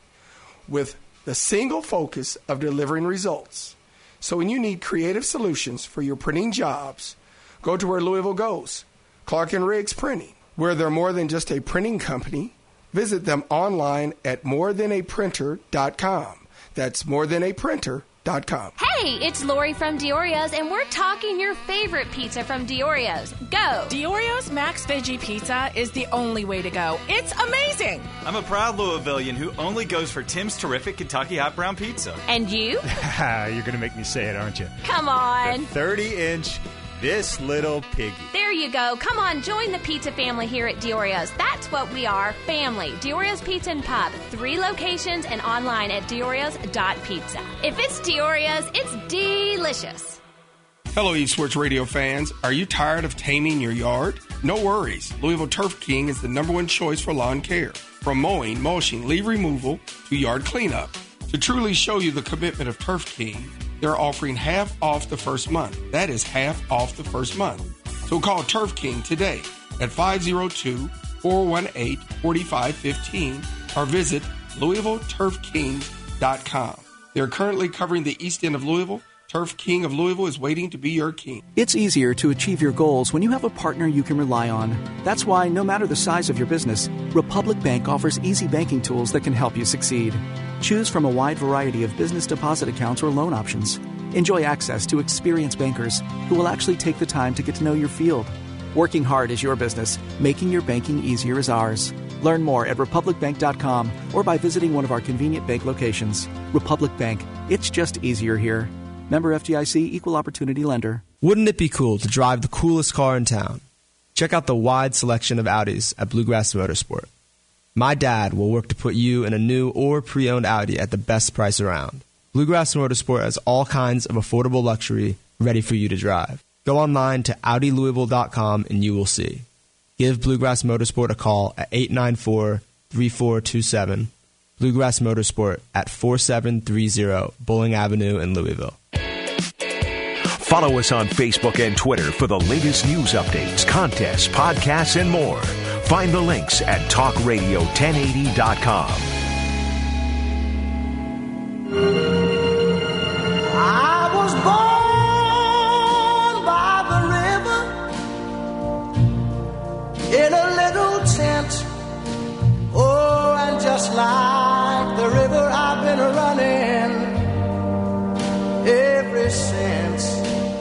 with the single focus of delivering results. So when you need creative solutions for your printing jobs, go to where Louisville goes, Clark & Riggs Printing, where they're more than just a printing company. Visit them online at morethanaprinter.com. That's morethanaprinter.com. Hey, it's Lori from DiOrio's, and we're talking your favorite pizza from DiOrio's. Go! DiOrio's Max Veggie Pizza is the only way to go. It's amazing! I'm a proud Louisvillian who only goes for Tim's terrific Kentucky Hot Brown Pizza. And you? You're going to make me say it, aren't you? Come on! The 30-inch this little piggy. There you go. Come on, join the pizza family here at DiOrio's. That's what we are, family. DiOrio's Pizza and Pub, 3 locations and online at DiOrio's.pizza. If it's DiOrio's, it's delicious. Hello, Eaves Sports Radio fans. Are you tired of taming your yard? No worries. Louisville Turf King is the #1 choice for lawn care. From mowing, mulching, leaf removal, to yard cleanup. To truly show you the commitment of Turf King, they're offering half off the first month. That is half off the first month. So call Turf King today at 502-418-4515 or visit LouisvilleTurfKing.com. They're currently covering the east end of Louisville. Turf King of Louisville is waiting to be your king. It's easier to achieve your goals when you have a partner you can rely on. That's why, no matter the size of your business, Republic Bank offers easy banking tools that can help you succeed. Choose from a wide variety of business deposit accounts or loan options. Enjoy access to experienced bankers who will actually take the time to get to know your field. Working hard is your business. Making your banking easier is ours. Learn more at republicbank.com or by visiting one of our convenient bank locations. Republic Bank. It's just easier here. Member FDIC, Equal Opportunity Lender. Wouldn't it be cool to drive the coolest car in town? Check out the wide selection of Audis at Bluegrass Motorsport. My dad will work to put you in a new or pre-owned Audi at the best price around. Bluegrass Motorsport has all kinds of affordable luxury ready for you to drive. Go online to AudiLouisville.com and you will see. Give Bluegrass Motorsport a call at 894-3427. Bluegrass Motorsport at 4730 Bowling Avenue in Louisville. Follow us on Facebook and Twitter for the latest news updates, contests, podcasts, and more. Find the links at talkradio1080.com. I was born by the river in a little tent. Oh, and just like the river, I've been running ever since.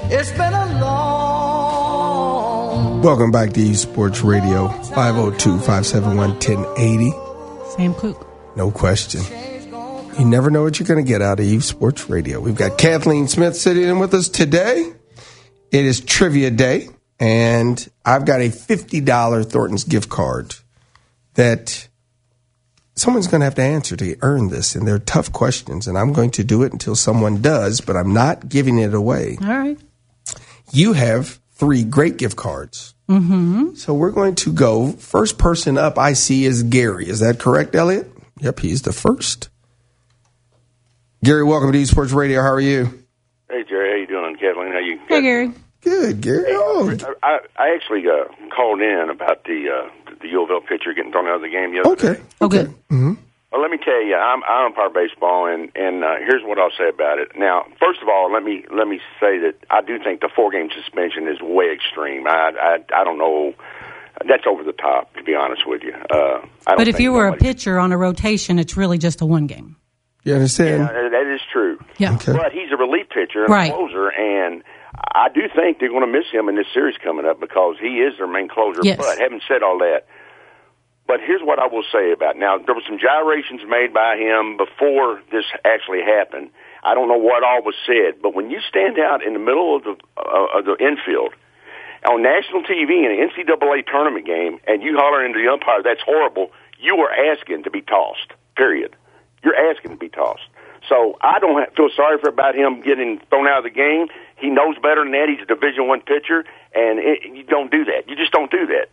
It's been a long. Welcome back to Eaves Sports Radio, 502-571-1080. Sam Cook. No question. You never know what you're going to get out of Eaves Sports Radio. We've got Kathleen Smith sitting in with us today. It is Trivia Day, and I've got a $50 Thornton's gift card that someone's going to have to answer to earn this, and they're tough questions, and I'm going to do it until someone does, but I'm not giving it away. All right. You have 3 great gift cards. Mm-hmm. So we're going to go. First person up I see is Gary. Is that correct, Elliot? Yep, he's the first. Gary, welcome to Eaves Sports Radio. How are you? Hey, Jerry. How you doing? Kathleen, how you? Hey, Gary. Good, Gary. Oh. I actually called in about the U of L pitcher getting thrown out of the game the other day. Okay. Mm-hmm. Well, let me tell you, I umpire baseball, and here's what I'll say about it. Now, first of all, let me say that I do think the 4-game suspension is way extreme. I don't know. That's over the top, to be honest with you. But if you were a pitcher on a rotation, it's really just a 1-game. You understand? Yeah, that is true. Yeah. Okay. But he's a relief pitcher and a closer, and I do think they're going to miss him in this series coming up because he is their main closer. Yes. But having said all that, but here's what I will say about it. Now, there were some gyrations made by him before this actually happened. I don't know what all was said, but when you stand out in the middle of the infield on national TV in an NCAA tournament game and you holler into the umpire, that's horrible, you are asking to be tossed, period. You're asking to be tossed. So I don't feel sorry about him getting thrown out of the game. He knows better than that. He's a Division I pitcher, and you don't do that. You just don't do that.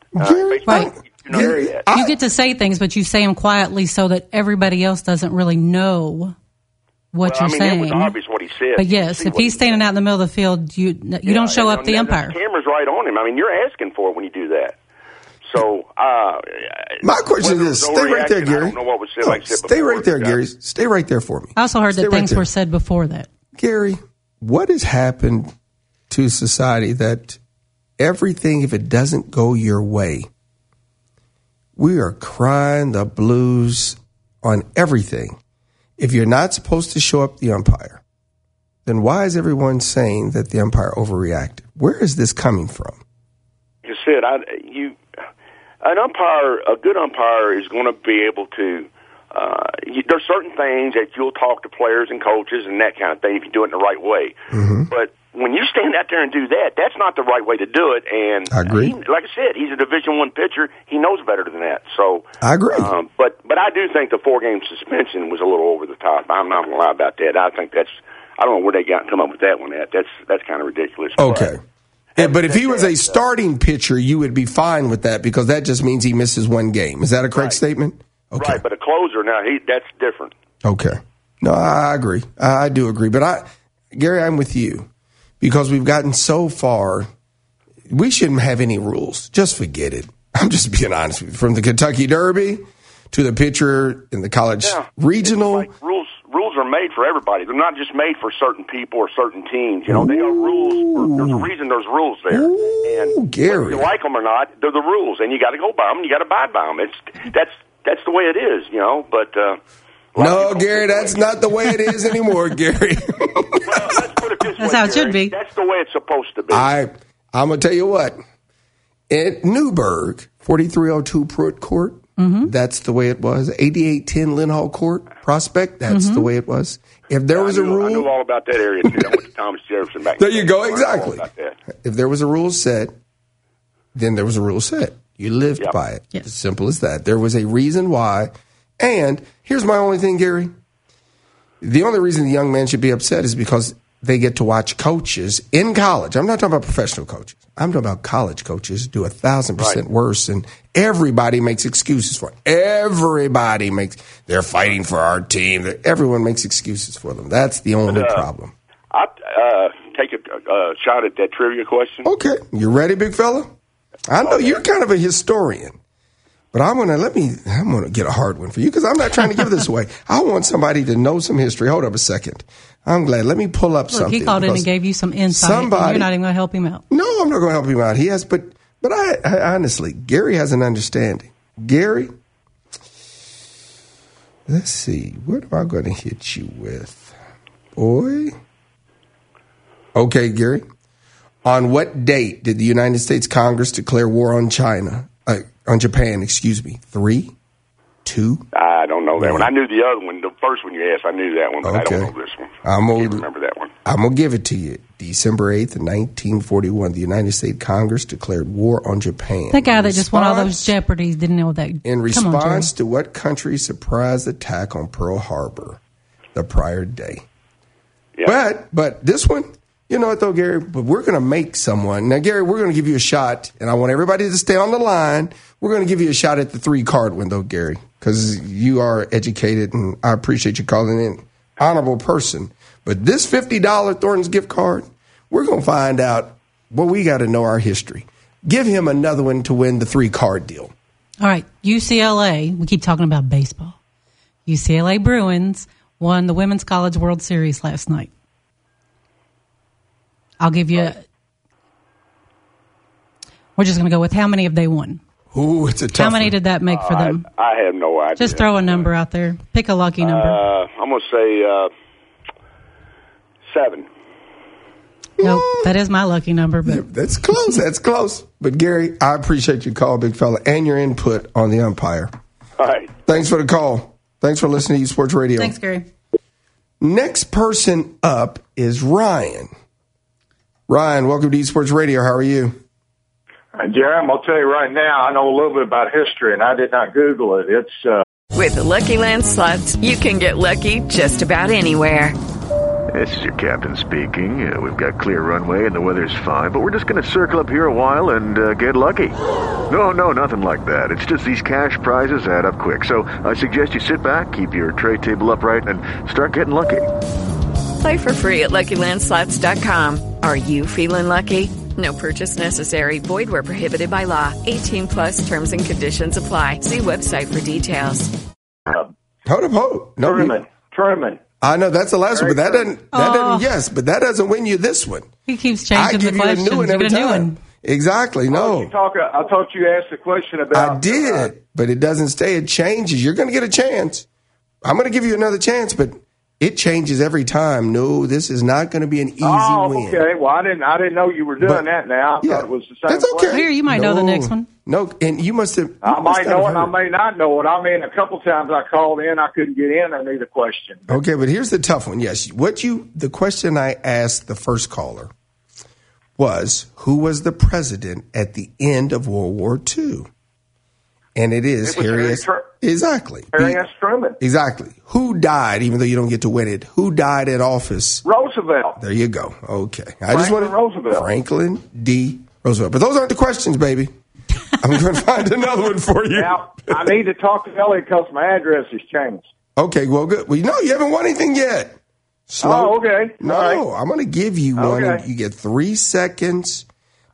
You get to say things, but you say them quietly so that everybody else doesn't really know what you're saying. It was obvious what he said. But yes, if he's standing out in the middle of the field, you don't show up the umpire. The camera's right on him. I mean, you're asking for it when you do that. So, my question is, stay right there, Gary. I don't know what was said. Stay right there, Gary. Stay right there for me. I also heard that things were said before that. Gary, what has happened to society that everything, if it doesn't go your way, we are crying the blues on everything. If you're not supposed to show up the umpire, then why is everyone saying that the umpire overreacted? Where is this coming from? You said an umpire, a good umpire, is going to be able to. There's certain things that you'll talk to players and coaches and that kind of thing if you do it in the right way. Mm-hmm. But when you stand out there and do that, that's not the right way to do it. And I agree. Like I said, he's a Division I pitcher. He knows better than that. So I agree. But I do think the 4-game suspension was a little over the top. I'm not going to lie about that. I think that's. I don't know where they got come up with that one at. That's kind of ridiculous. Okay. But if he was a starting pitcher, you would be fine with that because that just means he misses one game. Is that a correct statement? Okay. Right, but a closer, now, that's different. Okay. No, I agree. I do agree. But, Gary, I'm with you because we've gotten so far. We shouldn't have any rules. Just forget it. I'm just being honest with you. From the Kentucky Derby to the pitcher in the college regional. Like rules are made for everybody. They're not just made for certain people or certain teams. You know, they are rules. There's a reason there's rules there. Ooh, and Gary. Whether you like them or not, they're the rules, and you got to go by them. You got to abide by them. That's the way it is, you know. But no, Gary, that's not the way it is anymore, Gary. Well, let's put it this way, that's how it should be. That's the way it's supposed to be. I'm gonna tell you what. At Newburgh, 4302 Pruitt Court. Mm-hmm. That's the way it was. 8810 Lynn Hall Court, Prospect. That's the way it was. If there was a rule, I knew all about that area too. I went to Thomas Jefferson back. There you go. Exactly. If there was a rule set, then there was a rule set. You lived by it. Yes. As simple as that. There was a reason why. And here's my only thing, Gary. The only reason the young man should be upset is because they get to watch coaches in college. I'm not talking about professional coaches. I'm talking about college coaches do 1,000% worse, and everybody makes excuses for it. Everybody makes. They're fighting for our team. Everyone makes excuses for them. That's the only problem. I take a shot at that trivia question. Okay, you ready, big fella? I know you're kind of a historian, but I'm gonna get a hard one for you because I'm not trying to give this away. I want somebody to know some history. Hold up a second. I'm glad. Let me pull up something. He called in and gave you some insight. You're not even going to help him out. No, I'm not going to help him out. He has, but I honestly, Gary has an understanding. Gary, let's see. What am I going to hit you with? Boy. Okay, Gary. On what date did the United States Congress declare war on China? On Japan, excuse me. 3, 2. I don't know that one. I knew the other one. The first one you asked, I knew that one, but I don't know this one. I can't remember that one. I'm going to give it to you. December 8th, 1941, the United States Congress declared war on Japan. That guy that just won all those Jeopardies didn't know that. In response to what country's surprise attack on Pearl Harbor the prior day? Yeah. But this one, you know what though, Gary? But we're going to make someone. Now, Gary, we're going to give you a shot, and I want everybody to stay on the line. We're going to give you a shot at the 3-card window, Gary, because you are educated, and I appreciate you calling in. Honorable person. But this $50 Thornton's gift card, we're going to find out what we got to know our history. Give him another one to win the 3-card deal. All right, UCLA, we keep talking about baseball. UCLA Bruins won the Women's College World Series last night. I'll give you we're just going to go with how many have they won? Ooh, it's a tough one. How many did that make for them? I have no idea. Just throw a number out there. Pick a lucky number. I'm going to say 7. Nope, that is my lucky number. But. Yeah, that's close. That's close. But, Gary, I appreciate your call, big fella, and your input on the umpire. All right. Thanks for the call. Thanks for listening to Eaves Sports Radio. Thanks, Gary. Next person up is Ryan. Ryan, welcome to Eaves Sports Radio. How are you? Jeremy, I'll tell you right now, I know a little bit about history, and I did not Google it. It's With the Lucky Land Slots, you can get lucky just about anywhere. This is your captain speaking. We've got clear runway and the weather's fine, but we're just going to circle up here a while and get lucky. No, nothing like that. It's just these cash prizes add up quick. So I suggest you sit back, keep your tray table upright, and start getting lucky. Play for free at LuckyLandSlots.com. Are you feeling lucky? No purchase necessary. Void where prohibited by law. 18+ terms and conditions apply. See website for details. Hold up. Tournament. I know that's the last one, but that doesn't. But that doesn't win you this one. He keeps changing the questions. I give you a new one every time. Exactly. No. I thought you asked the question about. I did, but it doesn't stay. It changes. You're going to get a chance. I'm going to give you another chance, but. It changes every time. No, this is not going to be an easy win. Okay. Well, I didn't know you were doing that. Now I thought it was the same. That's okay. Here, you might know the next one. No, and you must have. I might know it. I may not know it. I mean, a couple times I called in, I couldn't get in. I need a question. Okay, but here's the tough one. Yes, the question I asked the first caller was, who was the president at the end of World War II? And it is Harry S. Truman. Exactly. Who died, even though you don't get to win it, who died at office? Roosevelt. There you go. Okay. Franklin D. Roosevelt. But those aren't the questions, baby. I'm going to find another one for you. Now, I need to talk to Elliot because my address has changed. Okay, well, good. Well, you haven't won anything yet. Slow. Oh, okay. No, right. I'm going to give you one. Okay. And you get 3 seconds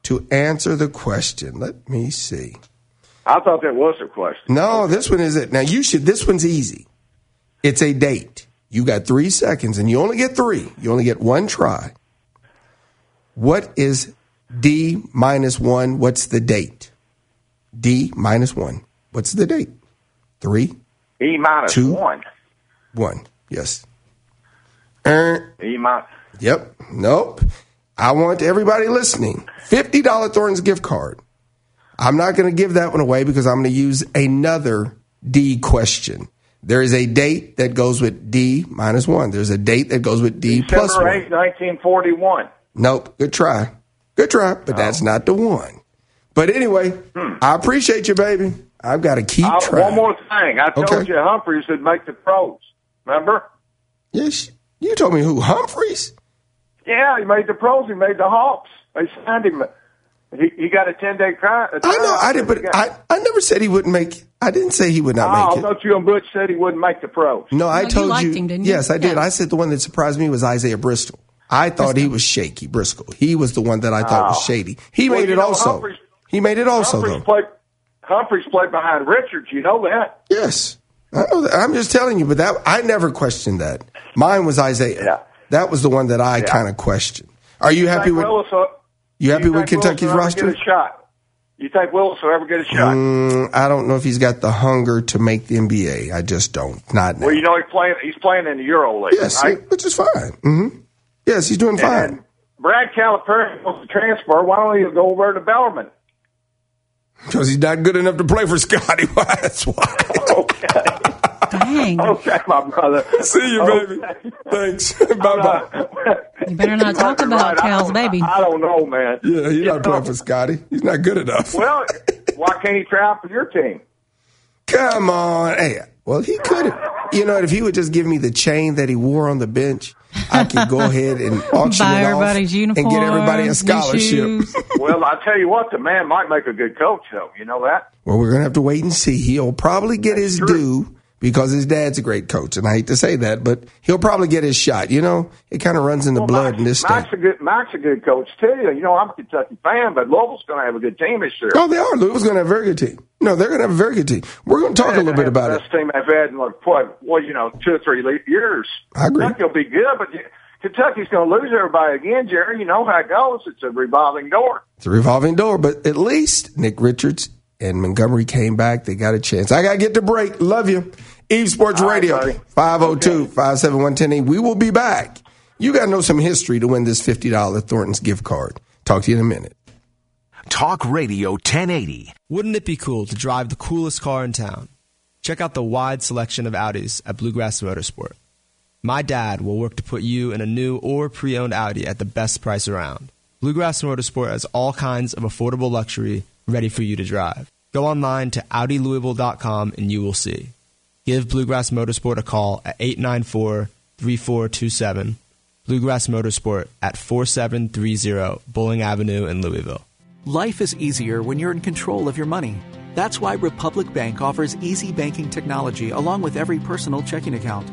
to answer the question. Let me see. I thought that was a question. No, this one is it. Now, this one's easy. It's a date. You got 3 seconds, and you only get three. You only get one try. What is D minus one? What's the date? D minus one. What's the date? Three. E minus two, one. One, yes. E minus. Yep, nope. I want everybody listening, $50 Thornton's gift card. I'm not going to give that one away because I'm going to use another D question. There is a date that goes with D minus one. There's a date that goes with D plus one. December 8, 1941. Nope, good try, but that's not the one. But anyway, I appreciate you, baby. I've got to keep trying. One more thing. I told you Humphreys would make the pros. Remember? Yes. You told me who? Humphreys? Yeah, he made the pros. He made the Hawks. They signed him. He got a 10-day trial. I know. I did, but I never said he wouldn't make. I didn't say he would not make it. I thought you and Butch said he wouldn't make the pros. No, I told you. Liked him, didn't you? Yes, I did. Yeah. I said the one that surprised me was Isaiah Bristol. I thought he was shaky. Bristol. He was the one that I thought was shady. He made it also. Humphreys played behind Richards. You know that. Yes. I know that. I'm just telling you, but I never questioned that. Mine was Isaiah. Yeah. That was the one that I kind of questioned. Are you happy with Kentucky's roster? You think Willis will ever get a shot? I don't know if he's got the hunger to make the NBA. I just don't. Not now. Well, you know he's playing in the Euro League. Yes, right? Which is fine. Mm-hmm. Yes, he's doing fine. And Brad Calipari wants to transfer. Why don't he go over to Bellarmine? Because he's not good enough to play for Scotty. That's why. Okay. Dang. Okay, my brother. See you, baby. Okay. Thanks. Bye-bye. You better not talk about Cal's baby. I don't know, man. Yeah, he's not playing for Scotty. He's not good enough. Well, why can't he try out for your team? Come on. Hey, well, he could have. You know, if he would just give me the chain that he wore on the bench, I could go ahead and auction it off and get everybody a scholarship. Well, I tell you what, the man might make a good coach, though. You know that? Well, we're going to have to wait and see. He'll probably get his due because his dad's a great coach, and I hate to say that, but he'll probably get his shot. You know, it kind of runs in the blood in this state. Mike's a good coach, too. You know, I'm a Kentucky fan, but Louisville's going to have a good team this year. Oh, they are. Louisville's going to have a very good team. No, they're going to have a very good team. We're going to talk a little bit about it. Best team I've had in, like 2 or 3 years. I agree. Kentucky will be good, but Kentucky's going to lose everybody again, Jerry. You know how it goes. It's a revolving door. It's a revolving door, but at least Nick Richards and Montgomery came back. They got a chance. I got to get to break. Love you. Eaves Sports Radio, 502-571-1080. We will be back. You got to know some history to win this $50 Thornton's gift card. Talk to you in a minute. Talk Radio 1080. Wouldn't it be cool to drive the coolest car in town? Check out the wide selection of Audis at Bluegrass Motorsport. My dad will work to put you in a new or pre-owned Audi at the best price around. Bluegrass Motorsport has all kinds of affordable luxury ready for you to drive. Go online to AudiLouisville.com and you will see. Give Bluegrass Motorsport a call at 894-3427. Bluegrass Motorsport at 4730 Bowling Avenue in Louisville. Life is easier when you're in control of your money. That's why Republic Bank offers easy banking technology along with every personal checking account.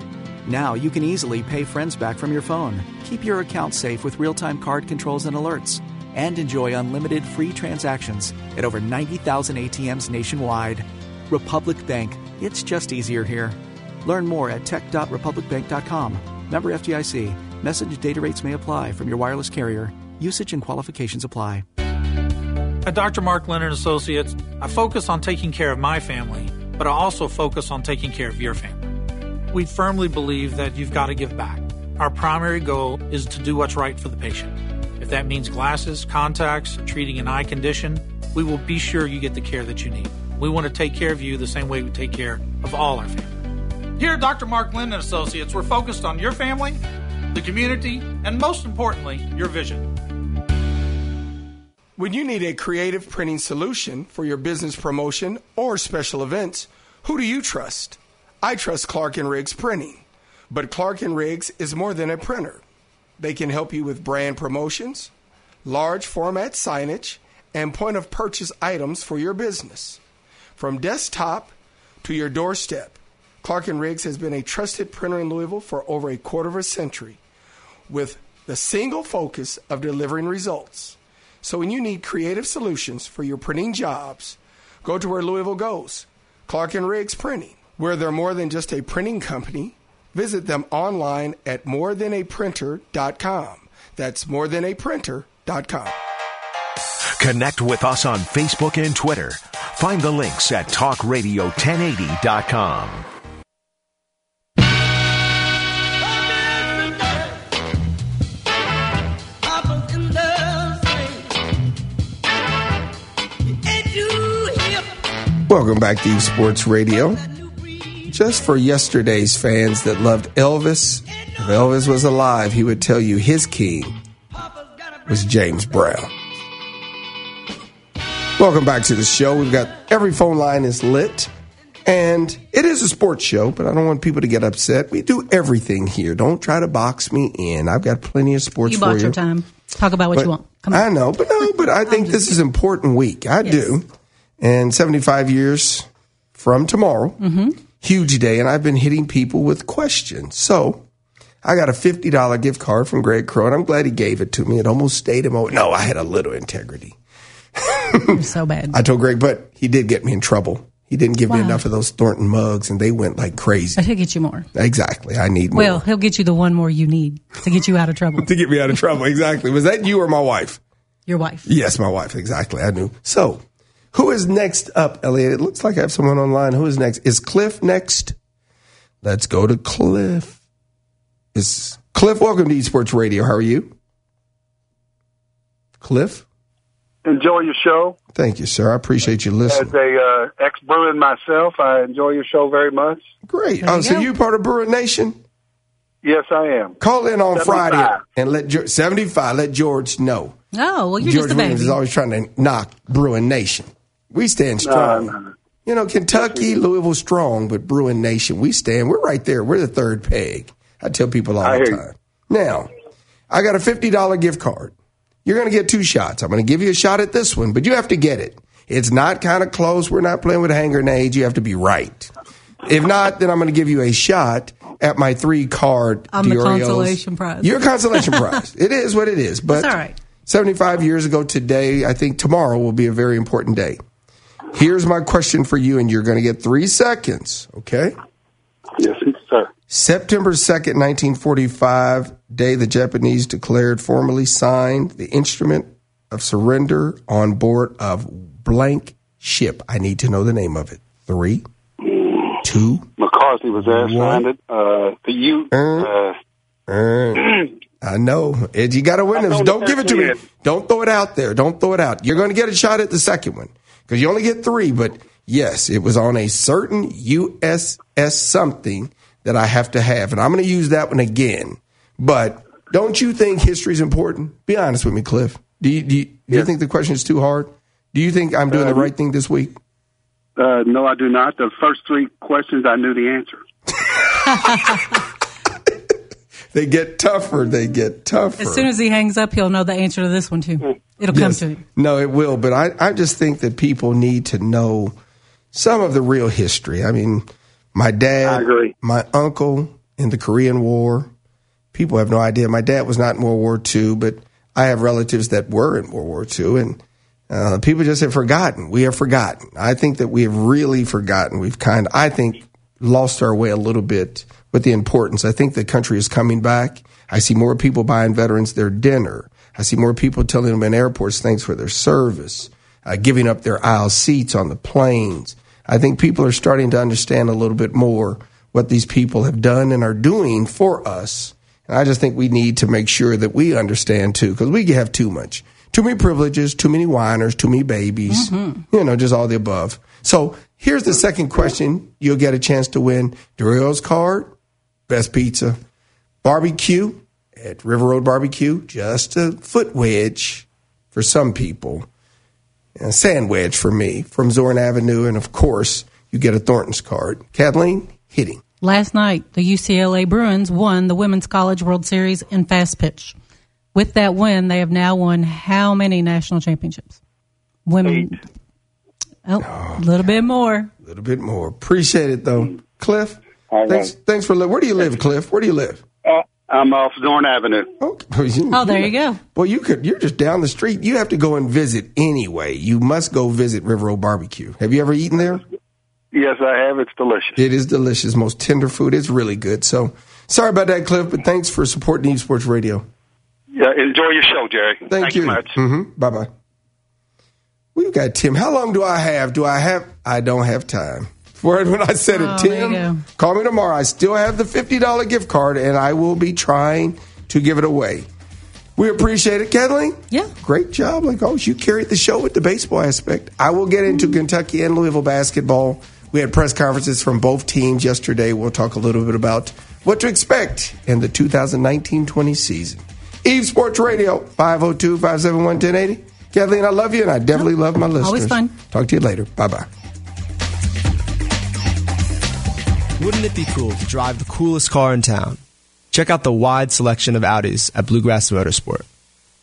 Now you can easily pay friends back from your phone, keep your account safe with real-time card controls and alerts, and enjoy unlimited free transactions at over 90,000 ATMs nationwide. Republic Bank, it's just easier here. Learn more at tech.republicbank.com. Member FDIC. Message and data rates may apply from your wireless carrier. Usage and qualifications apply. At Dr. Mark Leonard Associates, I focus on taking care of my family, but I also focus on taking care of your family. We firmly believe that you've got to give back. Our primary goal is to do what's right for the patient. If that means glasses, contacts, treating an eye condition, we will be sure you get the care that you need. We want to take care of you the same way we take care of all our family. Here at Dr. Mark Linden Associates, we're focused on your family, the community, and most importantly, your vision. When you need a creative printing solution for your business promotion or special events, who do you trust? I trust Clark & Riggs Printing. But Clark & Riggs is more than a printer. They can help you with brand promotions, large format signage, and point of purchase items for your business. From desktop to your doorstep, Clark & Riggs has been a trusted printer in Louisville for over a quarter of a century with the single focus of delivering results. So when you need creative solutions for your printing jobs, go to where Louisville goes, Clark & Riggs Printing, where they're more than just a printing company. Visit them online at morethanaprinter.com. That's morethanaprinter.com. Connect with us on Facebook and Twitter. Find the links at talkradio1080.com. Welcome back to Eaves Sports Radio. Just for yesterday's fans that loved Elvis, if Elvis was alive, he would tell you his king was James Brown. Welcome back to the show. We've got every phone line is lit, and it is a sports show, but I don't want people to get upset. We do everything here. Don't try to box me in. I've got plenty of sports for you. You bought your time. Talk about what you want. Come on. I know, but no, but I think this is an important week. I do. And 75 years from tomorrow, huge day, and I've been hitting people with questions. So I got a $50 gift card from Greg Crow, and I'm glad he gave it to me. It almost stayed him over. No, I had a little integrity. You're so bad. I told Greg, but he did get me in trouble. He didn't give me enough of those Thornton mugs, and they went like crazy. But he'll get you more. Exactly. I need more. Well, he'll get you the one more you need to get you out of trouble. To get me out of trouble, exactly. Was that you or my wife? Your wife. Yes, my wife, exactly. I knew. So who is next up, Elliot? It looks like I have someone online. Who is next? Is Cliff next? Let's go to Cliff. Is Cliff, welcome to eSports Radio. How are you? Cliff? Enjoy your show. Thank you, sir. I appreciate you listening. As a ex-Bruin myself, I enjoy your show very much. Great. Oh, so you're part of Bruin Nation? Yes, I am. Call in on Friday and let George, 75. Let George know. Oh, well, you're George just a baby. Williams is always trying to knock Bruin Nation. We stand strong. No. You know, Kentucky, Louisville strong, but Bruin Nation, we stand. We're right there. We're the third peg. I tell people all the time. You. Now, I got a $50 gift card. You're going to get two shots. I'm going to give you a shot at this one, but you have to get it. It's not kind of close. We're not playing with hand grenades. You have to be right. If not, then I'm going to give you a shot at my 3-card DiOrio's. The consolation prize. Your consolation prize. It is what it is. But it's all right. 75 years ago today, I think tomorrow will be a very important day. Here's my question for you, and you're going to get 3 seconds, okay? Yes, sir. September 2nd, 1945, day the Japanese declared formally signed the instrument of surrender on board of blank ship. I need to know the name of it. 3, 2, McCarthy was there, signed it. I know. Ed, you got to win this. Don't give it to me. Don't throw it out there. Don't throw it out. You're going to get a shot at the second one. Because you only get 3, but yes, it was on a certain USS something that I have to have. And I'm going to use that one again. But don't you think history is important? Be honest with me, Cliff. Do you think the question is too hard? Do you think I'm doing the right thing this week? No, I do not. The first 3 questions, I knew the answer. They get tougher. They get tougher. As soon as he hangs up, he'll know the answer to this one, too. It'll come to him. No, it will. But I just think that people need to know some of the real history. I mean, my dad, my uncle in the Korean War, people have no idea. My dad was not in World War II, but I have relatives that were in World War II. And people just have forgotten. We have forgotten. I think that we have really forgotten. We've lost our way a little bit. But the importance, I think the country is coming back. I see more people buying veterans their dinner. I see more people telling them in airports thanks for their service, giving up their aisle seats on the planes. I think people are starting to understand a little bit more what these people have done and are doing for us. And I just think we need to make sure that we understand, too, because we have too much. Too many privileges, too many whiners, too many babies, you know, just all the above. So here's the second question. You'll get a chance to win DiOrio's card. Best pizza, barbecue at River Road Barbecue, just a foot wedge for some people, and a sandwich for me from Zorn Avenue. And, of course, you get a Thornton's card. Kathleen, hitting. Last night, the UCLA Bruins won the Women's College World Series in fast pitch. With that win, they have now won how many national championships? Women. 8. Oh, a little bit more. A little bit more. Appreciate it, though. Cliff, thanks for listening. Where do you live, Cliff? Where do you live? I'm off Zorn Avenue. Oh, there you go. Well, you're just down the street. You have to go and visit anyway. You must go visit River Road Barbecue. Have you ever eaten there? Yes, I have. It's delicious. It is delicious. Most tender food. It's really good. So sorry about that, Cliff, but thanks for supporting Eaves Sports Radio. Yeah, enjoy your show, Jerry. Thank you much. Mm-hmm. Bye-bye. We've got Tim. How long do I have? I don't have time. Word when I said it, Tim, call me tomorrow. I still have the $50 gift card, and I will be trying to give it away. We appreciate it, Kathleen. Yeah. Great job. Like always, you carried the show with the baseball aspect. I will get into Kentucky and Louisville basketball. We had press conferences from both teams yesterday. We'll talk a little bit about what to expect in the 2019-20 season. Eaves Sports Radio, 502-571-1080. Kathleen, I love you, and I definitely love my listeners. Always fun. Talk to you later. Bye-bye. Wouldn't it be cool to drive the coolest car in town? Check out the wide selection of Audis at Bluegrass Motorsport.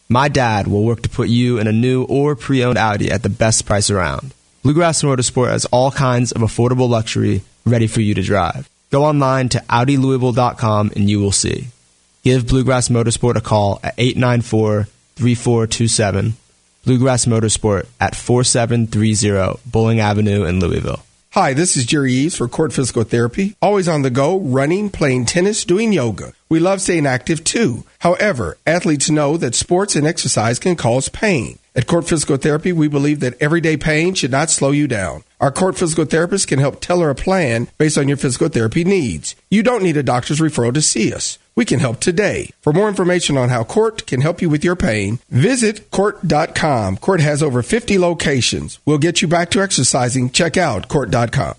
My dad will work to put you in a new or pre-owned Audi at the best price around. Bluegrass Motorsport has all kinds of affordable luxury ready for you to drive. Go online to AudiLouisville.com and you will see. Give Bluegrass Motorsport a call at 894-3427. Bluegrass Motorsport at 4730 Bowling Avenue in Louisville. Hi, this is Jerry Eaves for Court Physical Therapy. Always on the go, running, playing tennis, doing yoga. We love staying active too. However, athletes know that sports and exercise can cause pain. At Court Physical Therapy, we believe that everyday pain should not slow you down. Our Court Physical Therapist can help tailor a plan based on your physical therapy needs. You don't need a doctor's referral to see us. We can help today. For more information on how Court can help you with your pain, visit Court.com. Court has over 50 locations. We'll get you back to exercising. Check out Court.com.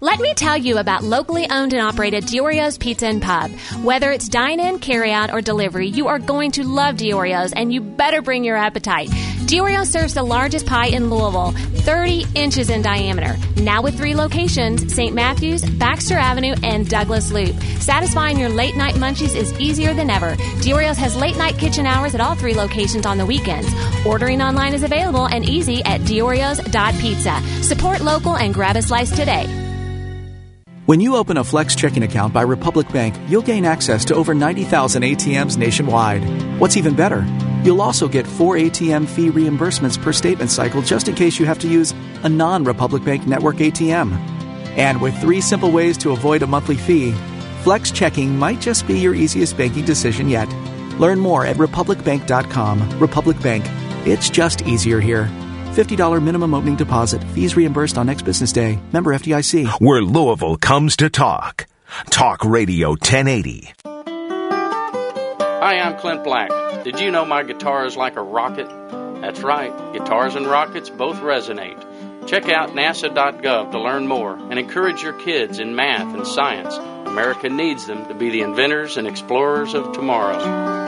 Let me tell you about locally owned and operated DiOrio's Pizza and Pub. Whether it's dine-in, carry-out, or delivery, you are going to love DiOrio's, and you better bring your appetite. DiOrio serves the largest pie in Louisville, 30 inches in diameter. Now with 3 locations, St. Matthews, Baxter Avenue, and Douglas Loop. Satisfying your late-night munchies is easier than ever. DiOrio's has late-night kitchen hours at all 3 locations on the weekends. Ordering online is available and easy at DiOrio's.pizza. Support local and grab a slice today. When you open a Flex checking account by Republic Bank, you'll gain access to over 90,000 ATMs nationwide. What's even better, you'll also get 4 ATM fee reimbursements per statement cycle just in case you have to use a non-Republic Bank network ATM. And with 3 simple ways to avoid a monthly fee, Flex checking might just be your easiest banking decision yet. Learn more at republicbank.com. Republic Bank. It's just easier here. $50 minimum opening deposit. Fees reimbursed on next business day. Member FDIC. Where Louisville comes to talk. Talk Radio 1080. Hi, I'm Clint Black. Did you know my guitar is like a rocket? That's right. Guitars and rockets both resonate. Check out NASA.gov to learn more and encourage your kids in math and science. America needs them to be the inventors and explorers of tomorrow.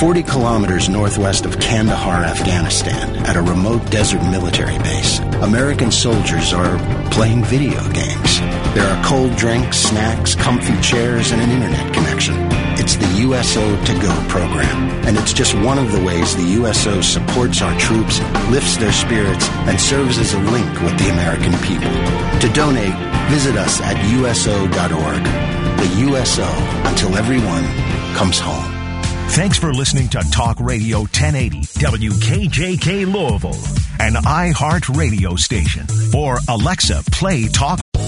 40 kilometers northwest of Kandahar, Afghanistan, at a remote desert military base, American soldiers are playing video games. There are cold drinks, snacks, comfy chairs, and an internet connection. It's the USO To Go program, and it's just one of the ways the USO supports our troops, lifts their spirits, and serves as a link with the American people. To donate, visit us at USO.org. The USO, until everyone comes home. Thanks for listening to Talk Radio 1080, WKJK Louisville, an iHeartRadio station. Or Alexa, play Talk.